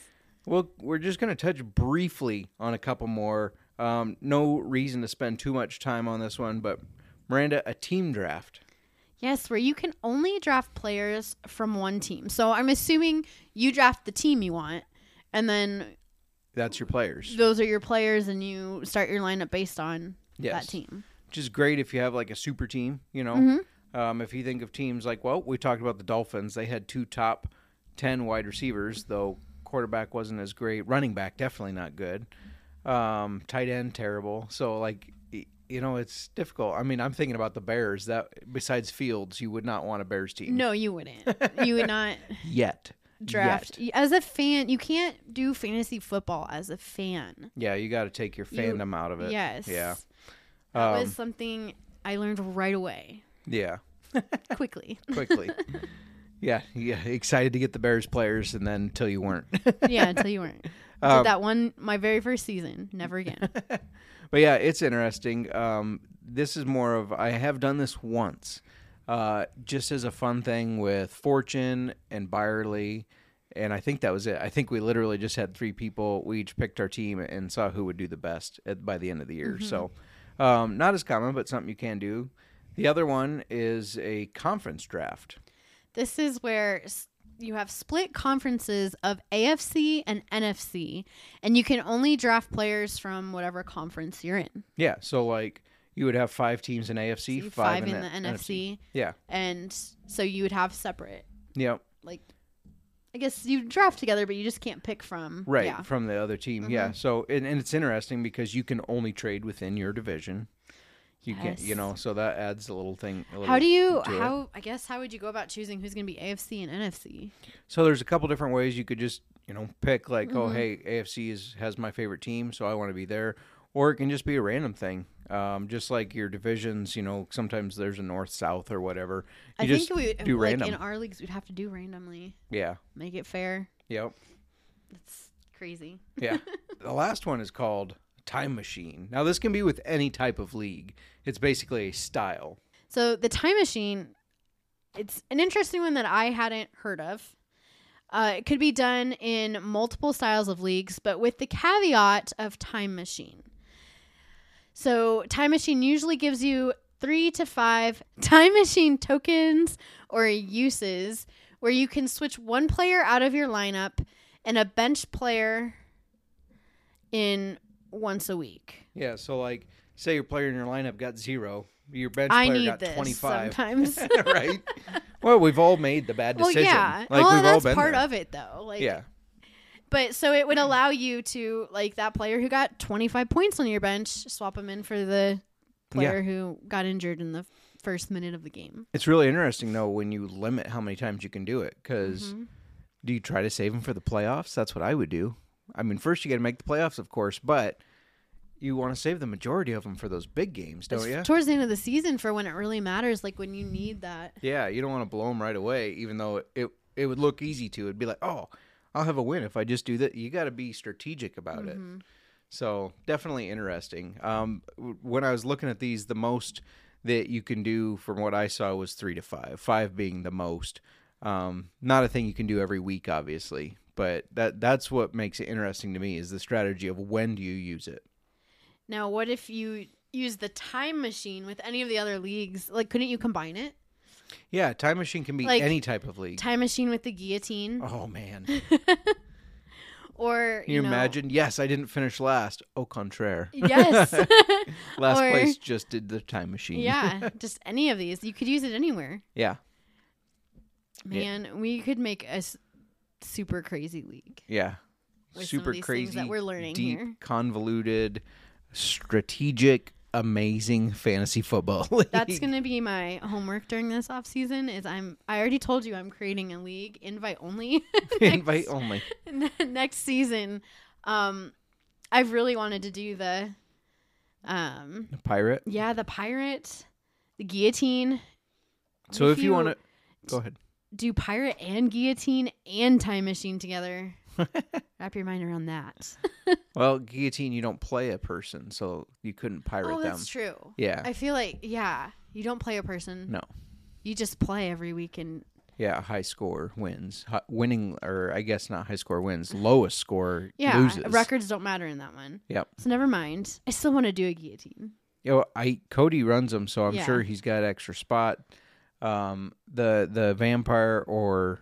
Well, we're just going to touch briefly on a couple more. No reason to spend too much time on this one, but Miranda, a team draft. Yes, where you can only draft players from one team. So I'm assuming you draft the team you want, and then that's your players. Those are your players, and you start your lineup based on that team. Which is great if you have like a super team, if you think of teams like, well, we talked about the Dolphins. They had two top 10 wide receivers, though. Quarterback wasn't as great. Running back, definitely not good. Tight end, terrible. So, it's difficult. I mean, I'm thinking about the Bears. That besides Fields, you would not want a Bears team. No, you wouldn't. You would not. Yet. Draft. Yet. As a fan, you can't do fantasy football as a fan. Yeah, you got to take your fandom out of it. Yes. Yeah. That was something I learned right away. Yeah. Quickly. Yeah, excited to get the Bears players, and then until you weren't. Did that one my very first season. Never again. But yeah, it's interesting. This is more of, I have done this once, just as a fun thing with Fortune and Byerly, and I think that was it. I think we literally just had three people. We each picked our team and saw who would do the best by the end of the year. Mm-hmm. So not as common, but something you can do. The other one is a conference draft. This is where you have split conferences of AFC and NFC, and you can only draft players from whatever conference you're in. Yeah, so like you would have five teams in AFC, so five in the NFC. Yeah. And so you would have separate. Yep. Like, I guess you draft together, but you just can't pick from. Right, yeah. From the other team, mm-hmm. Yeah. So, and it's interesting because you can only trade within your division. You yes. can't, you know, so that adds a little thing. A little how do you, how, it. I guess, how would you go about choosing who's going to be AFC and NFC? So there's a couple different ways you could just, you know, pick like, mm-hmm. oh, hey, AFC has my favorite team, so I want to be there. Or it can just be a random thing. Just like your divisions, you know, sometimes there's a north-south or whatever. You I just think we do like random. In our leagues, we'd have to do randomly. Yeah. Make it fair. Yep. That's crazy. Yeah. The last one is called Time Machine. Now, this can be with any type of league. It's basically a style. So the Time Machine, it's an interesting one that I hadn't heard of. It could be done in multiple styles of leagues, but with the caveat of Time Machine. So Time Machine usually gives you 3 to 5 Time Machine tokens or uses where you can switch one player out of your lineup and a bench player in once a week. Yeah, so like say your player in your lineup got 0, your bench player got 25. Sometimes. Right? Well, we've all made the bad decision. Well, yeah. Like, well, we've that's all been part there. Of it, though. Like, yeah. But so it would allow you to, like, that player who got 25 points on your bench, swap him in for the player yeah. who got injured in the first minute of the game. It's really interesting, though, when you limit how many times you can do it. Because mm-hmm. do you try to save him for the playoffs? That's what I would do. I mean, first you got to make the playoffs, of course, but you want to save the majority of them for those big games, don't you? Towards the end of the season for when it really matters, like when you need that. Yeah, you don't want to blow them right away, even though it would look easy to. It'd be like, oh, I'll have a win if I just do that. You got to be strategic about mm-hmm. it. So definitely interesting. When I was looking at these, the most that you can do from what I saw was 3 to 5, 5 being the most. Not a thing you can do every week, obviously, but that's what makes it interesting to me is the strategy of when do you use it. Now, what if you use the Time Machine with any of the other leagues? Like, couldn't you combine it? Yeah, Time Machine can be like any type of league. Time Machine with the guillotine. Oh, man. Or, you know, imagine? Yes, I didn't finish last. Au contraire. Yes. Last place just did the Time Machine. Yeah, just any of these. You could use it anywhere. Yeah. Man, yeah. We could make a super crazy league. Yeah. With super crazy. That we're learning deep, here. Convoluted. Strategic, amazing fantasy football league. That's going to be my homework during this off season. Is I already told you I'm creating a league, invite only. Invite only. Next season, I've really wanted to do the pirate. Yeah, the pirate, the guillotine. So if you want to, go ahead. Do pirate and guillotine and Time Machine together. Wrap your mind around that. Well, guillotine, you don't play a person, so you couldn't pirate them. Oh, that's true. Yeah. I feel like, yeah, you don't play a person. No. You just play every week and... Yeah, high score wins. Winning, or I guess not high score wins. Lowest score loses. Yeah, records don't matter in that one. Yep. So never mind. I still want to do a guillotine. You know, Cody runs them, so I'm sure he's got extra spot. The vampire or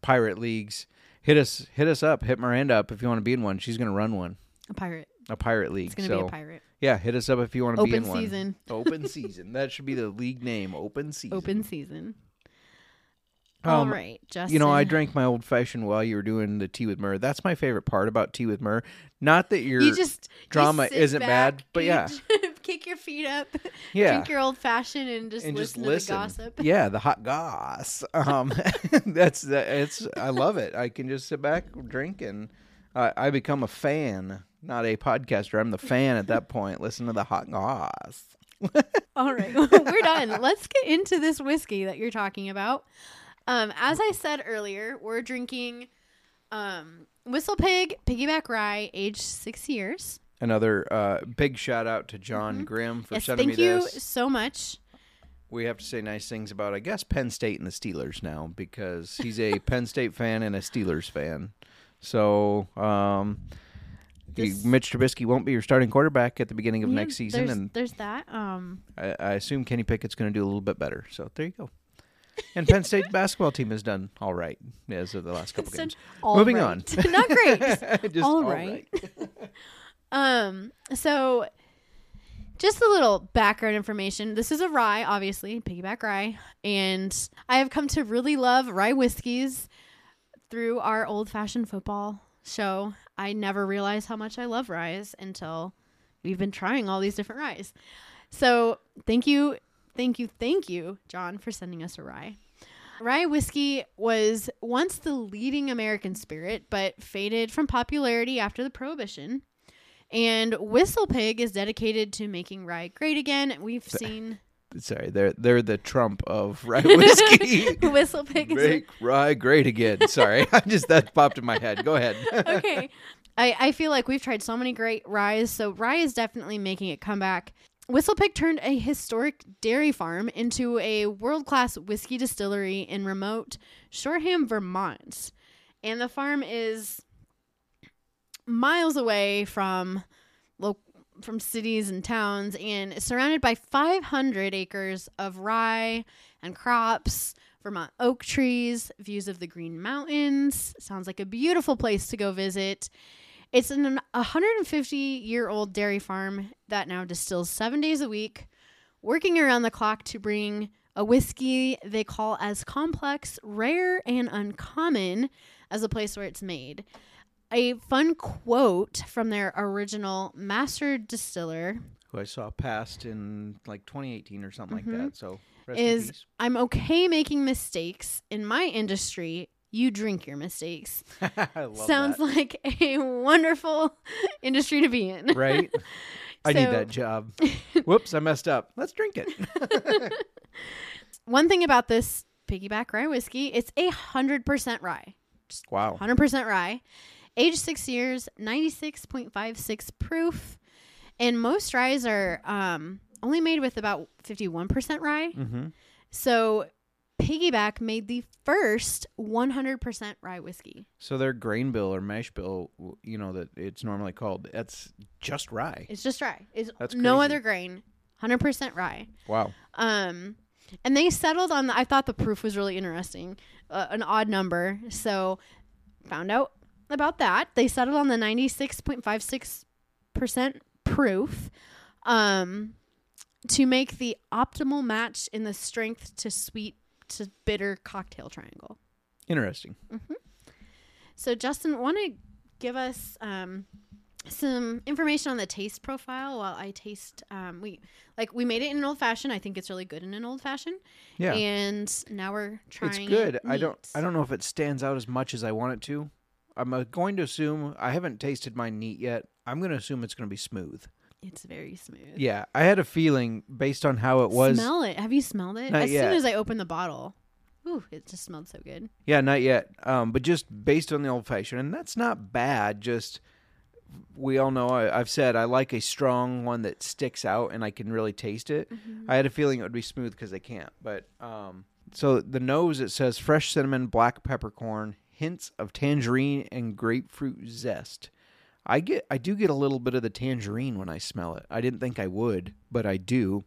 pirate leagues... Hit us up. Hit Miranda up if you want to be in one. She's going to run one. A pirate league. It's going to be a pirate. Yeah, hit us up if you want to be in one. Open season. Open season. That should be the league name. Open season. Open season. All right, Justin. You know, I drank my old fashioned while you were doing the tea with Myrrh. That's my favorite part about tea with Myrrh. Not that your drama isn't bad, but yeah. Kick your feet up, drink your old fashioned, and just listen to the gossip. Yeah, the hot goss. I love it. I can just sit back, drink, and I become a fan, not a podcaster. I'm the fan at that point. Listen to the hot goss. All right, well, we're done. Let's get into this whiskey that you're talking about. As I said earlier, we're drinking Whistle Pig Piggyback Rye, age 6 years. Another big shout out to John Grimm for sending me this. Thank you so much. We have to say nice things about, I guess, Penn State and the Steelers now, because he's a Penn State fan and a Steelers fan. So Mitch Trubisky won't be your starting quarterback at the beginning of next season. There's that. I assume Kenny Pickett's going to do a little bit better. So there you go. And Penn State's basketball team has done all right as of the last couple games. Moving on. Not great. Just all right. So just a little background information. This is a rye, obviously, piggyback rye. And I have come to really love rye whiskeys through our old-fashioned football show. I never realized how much I love ryes until we've been trying all these different ryes. So thank you, John, for sending us a rye. Rye whiskey was once the leading American spirit, but faded from popularity after the Prohibition. And Whistle Pig is dedicated to making rye great again. We've seen... Sorry, they're the Trump of rye whiskey. Whistle Pig. Make rye great again. Sorry, that popped in my head. Go ahead. Okay. I feel like we've tried so many great ryes, so rye is definitely making a comeback. Whistle Pig turned a historic dairy farm into a world-class whiskey distillery in remote Shoreham, Vermont. And the farm is miles away from cities and towns and is surrounded by 500 acres of rye and crops, Vermont oak trees, views of the Green Mountains. Sounds like a beautiful place to go visit. It's an 150-year-old dairy farm that now distills 7 days a week, working around the clock to bring a whiskey they call as complex, rare, and uncommon as the place where it's made. A fun quote from their original master distiller, who I saw passed in like 2018 or something like that, so rest in peace. I'm okay making mistakes. In my industry, you drink your mistakes. I love Sounds like a wonderful industry to be in. Right? I need that job. Whoops, I messed up. Let's drink it. One thing about this piggyback rye whiskey, it's 100% rye. Wow. 100% rye. Age 6 years, 96.56 proof. And most ryes are only made with about 51% rye. So Piggyback made the first 100% rye whiskey. So their grain bill or mash bill, you know, that it's normally called, that's just rye. It's just rye. That's crazy. No other grain, 100% rye. Wow. And they settled on, I thought the proof was really interesting, an odd number. So found out about that. They settled on the 96.56% proof to make the optimal match in the strength to sweet to bitter cocktail triangle. Interesting. So Justin, want to give us some information on the taste profile while I taste. We made it in an old fashioned. I think it's really good in an old fashioned. Yeah. And now we're trying. It's good. I don't know if it stands out as much as I want it to. I'm going to assume, I haven't tasted mine neat yet. I'm going to assume it's going to be smooth. It's very smooth. Yeah. I had a feeling based on how it was. Smell it. Have you smelled it? Not yet. As soon as I opened the bottle. Ooh, it just smelled so good. Yeah, not yet. But just based on the old fashioned, and that's not bad. Just, we all know, I've said I like a strong one that sticks out and I can really taste it. I had a feeling it would be smooth because they can't. But so the nose, it says fresh cinnamon, black peppercorn, hints of tangerine and grapefruit zest. I do get a little bit of the tangerine when I smell it. I didn't think I would, but I do.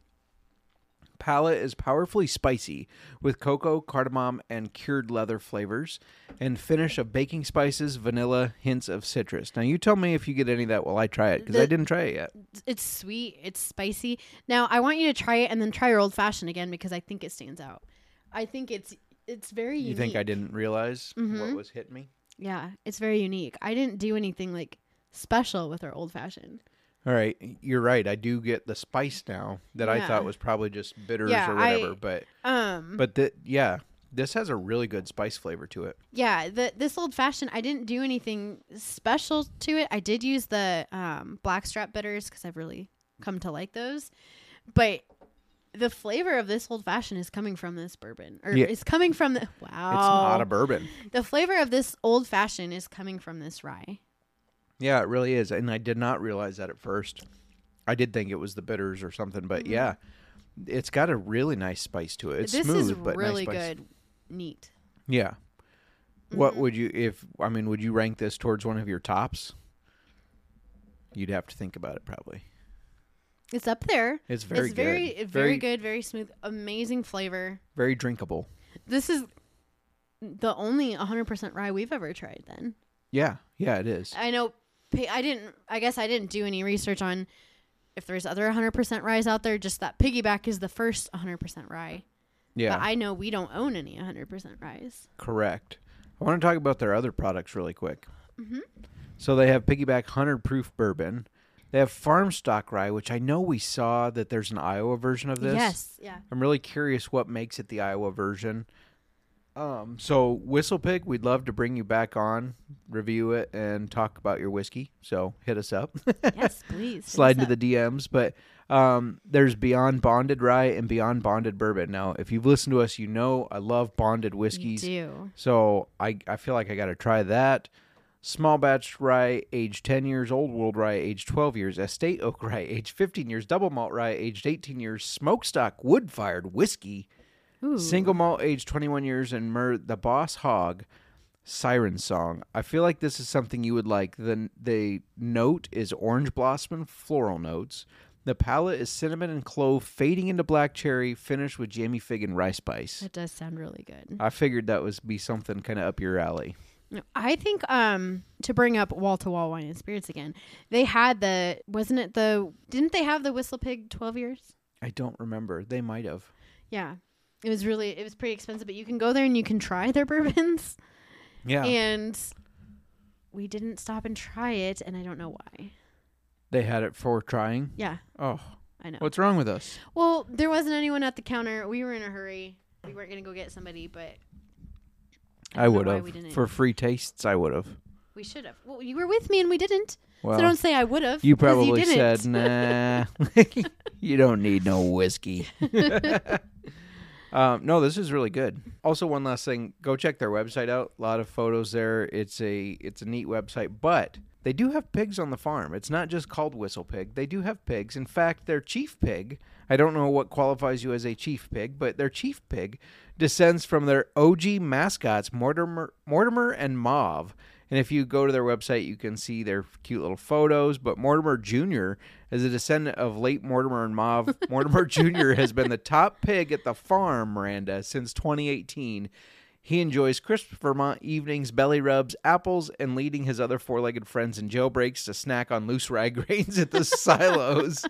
Palate is powerfully spicy with cocoa, cardamom, and cured leather flavors, and finish of baking spices, vanilla, hints of citrus. Now you tell me if you get any of that while I try it, because I didn't try it yet. It's sweet. It's spicy. Now I want you to try it and then try your old fashioned again, because I think it stands out. I think it's very unique. You think I didn't realize what was hitting me? Yeah, it's very unique. I didn't do anything like special with our old-fashioned. All right, you're right. I do get the spice now that I thought was probably just bitters or whatever. This has a really good spice flavor to it. Yeah, this old-fashioned, I didn't do anything special to it. I did use the blackstrap bitters because I've really come to like those. But The flavor of this old fashioned is coming from this bourbon. Or it's coming from the... Wow. It's not a bourbon. The flavor of this old fashioned is coming from this rye. Yeah, it really is. And I did not realize that at first. I did think it was the bitters or something. But yeah, it's got a really nice spice to it. It's this smooth, but really nice spice. Good. Neat. Yeah. Mm-hmm. What would you... would you rank this towards one of your tops? You'd have to think about it probably. It's up there. It's very good. Very good, very smooth, amazing flavor. Very drinkable. This is the only 100% rye we've ever tried then. Yeah. Yeah, it is. I know. I guess I didn't do any research on if there's other 100% ryes out there, just that Piggyback is the first 100% rye. Yeah. But I know we don't own any 100% ryes. Correct. I want to talk about their other products really quick. Mm-hmm. So they have Piggyback 100 Proof Bourbon. They have Farm Stock Rye, which I know we saw that there's an Iowa version of this. Yes, yeah. I'm really curious what makes it the Iowa version. So Whistle Pig, we'd love to bring you back on, review it, and talk about your whiskey. So hit us up. Yes, please. Slide to the DMs. But there's Beyond Bonded Rye and Beyond Bonded Bourbon. Now, if you've listened to us, you know I love bonded whiskeys. You do. So I feel like I got to try that. Small batch rye, aged 10 years. Old world rye, aged 12 years. Estate oak rye, aged 15 years. Double malt rye, aged 18 years. Smokestock wood-fired whiskey. Ooh. Single malt, aged 21 years. And the Boss Hog, Siren Song. I feel like this is something you would like. The note is orange blossom and floral notes. The palate is cinnamon and clove, fading into black cherry, finished with jammy fig and rice spice. That does sound really good. I figured that would be something kind of up your alley. I think to bring up Wall to Wall Wine and Spirits again, they had didn't they have the Whistle Pig 12 years? I don't remember. They might have. Yeah. It was pretty expensive, but you can go there and you can try their bourbons. Yeah. And we didn't stop and try it, and I don't know why. They had it for trying? Yeah. Oh. I know. What's wrong with us? Well, there wasn't anyone at the counter. We were in a hurry. We weren't going to go get somebody, but... I would have. For free tastes, I would have. We should have. Well, you were with me and we didn't. Well, so don't say I would have. You probably said, nah, you don't need no whiskey. No, this is really good. Also, one last thing. Go check their website out. A lot of photos there. It's a neat website, but they do have pigs on the farm. It's not just called Whistle Pig. They do have pigs. In fact, their chief pig, I don't know what qualifies you as a chief pig, but their chief pig descends from their OG mascots, Mortimer and Mav. And if you go to their website, you can see their cute little photos. But Mortimer Jr. is a descendant of late Mortimer and Mav. Mortimer Jr. has been the top pig at the farm, Miranda, since 2018. He enjoys crisp Vermont evenings, belly rubs, apples, and leading his other four-legged friends in jailbreaks to snack on loose rye grains at the silos.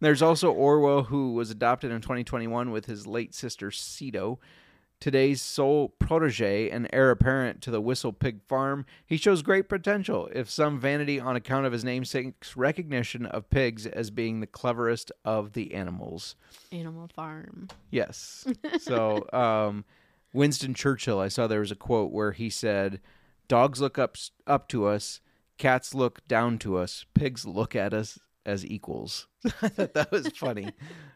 There's also Orwell, who was adopted in 2021 with his late sister, Cito. Today's sole protege and heir apparent to the Whistle Pig Farm, he shows great potential, if some vanity on account of his namesake's recognition of pigs as being the cleverest of the animals. Animal Farm. Yes. So, Winston Churchill, I saw there was a quote where he said, dogs look up to us, cats look down to us, pigs look at us as equals. I thought that was funny.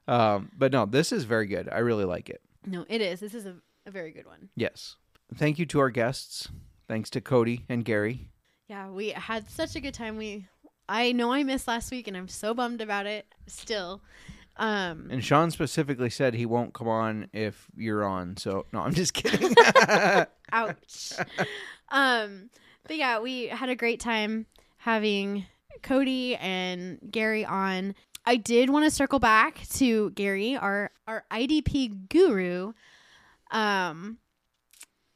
But no, this is very good. I really like it. No, it is. This is a very good one. Yes. Thank you to our guests. Thanks to Cody and Gary. Yeah, we had such a good time. I know I missed last week, and I'm so bummed about it still. And Sean specifically said he won't come on if you're on. So, no, I'm just kidding. Ouch. But yeah, we had a great time having Cody and Gary on. I did want to circle back to Gary, our IDP guru.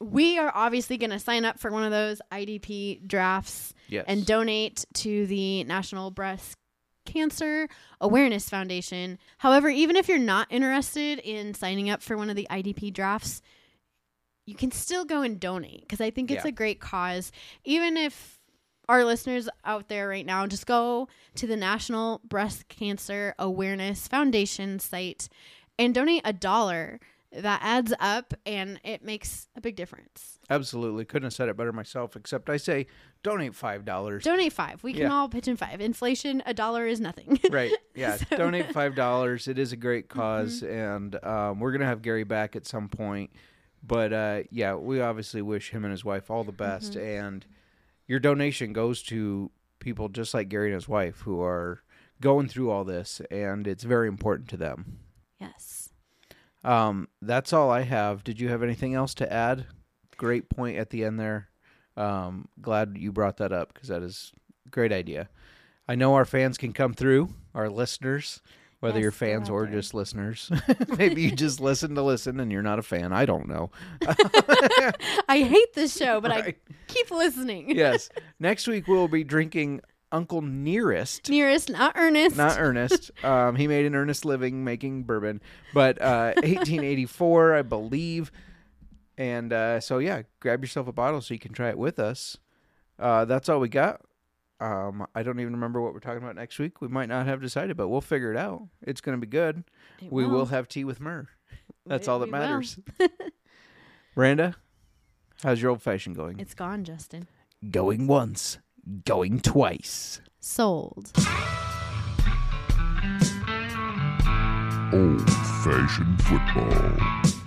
We are obviously going to sign up for one of those IDP drafts. Yes. And donate to the National Breast Cancer Awareness Foundation. However, even if you're not interested in signing up for one of the IDP drafts, you can still go and donate, because I think it's a great cause. Even if our listeners out there right now, just go to the National Breast Cancer Awareness Foundation site and donate $1. that adds up and it makes a big difference. Absolutely. Couldn't have said it better myself, except I say donate $5. Donate $5. We can all pitch in $5. Inflation, $1 is nothing. Right. Yeah. So. Donate $5. It is a great cause. Mm-hmm. And we're going to have Gary back at some point. But yeah, we obviously wish him and his wife all the best. Mm-hmm. And your donation goes to people just like Gary and his wife who are going through all this. And it's very important to them. Yes. That's all I have. Did you have anything else to add? Great point at the end there. Glad you brought that up because that is a great idea. I know our fans can come through, our listeners, whether you're fans or just listeners. Maybe you just listen and you're not a fan. I don't know. I hate this show, but I keep listening. Yes. Next week we'll be drinking Uncle Nearest. Nearest, not Ernest. Not Ernest. He made an earnest living making bourbon, but 1884, I believe. And so, yeah, grab yourself a bottle so you can try it with us. That's all we got. I don't even remember what we're talking about next week. We might not have decided, but we'll figure it out. It's going to be good. We will have tea with Myrrh. That's all that matters. Miranda, how's your old fashioned going? It's gone, Justin. Going once. Going twice. Sold. Old-fashioned football.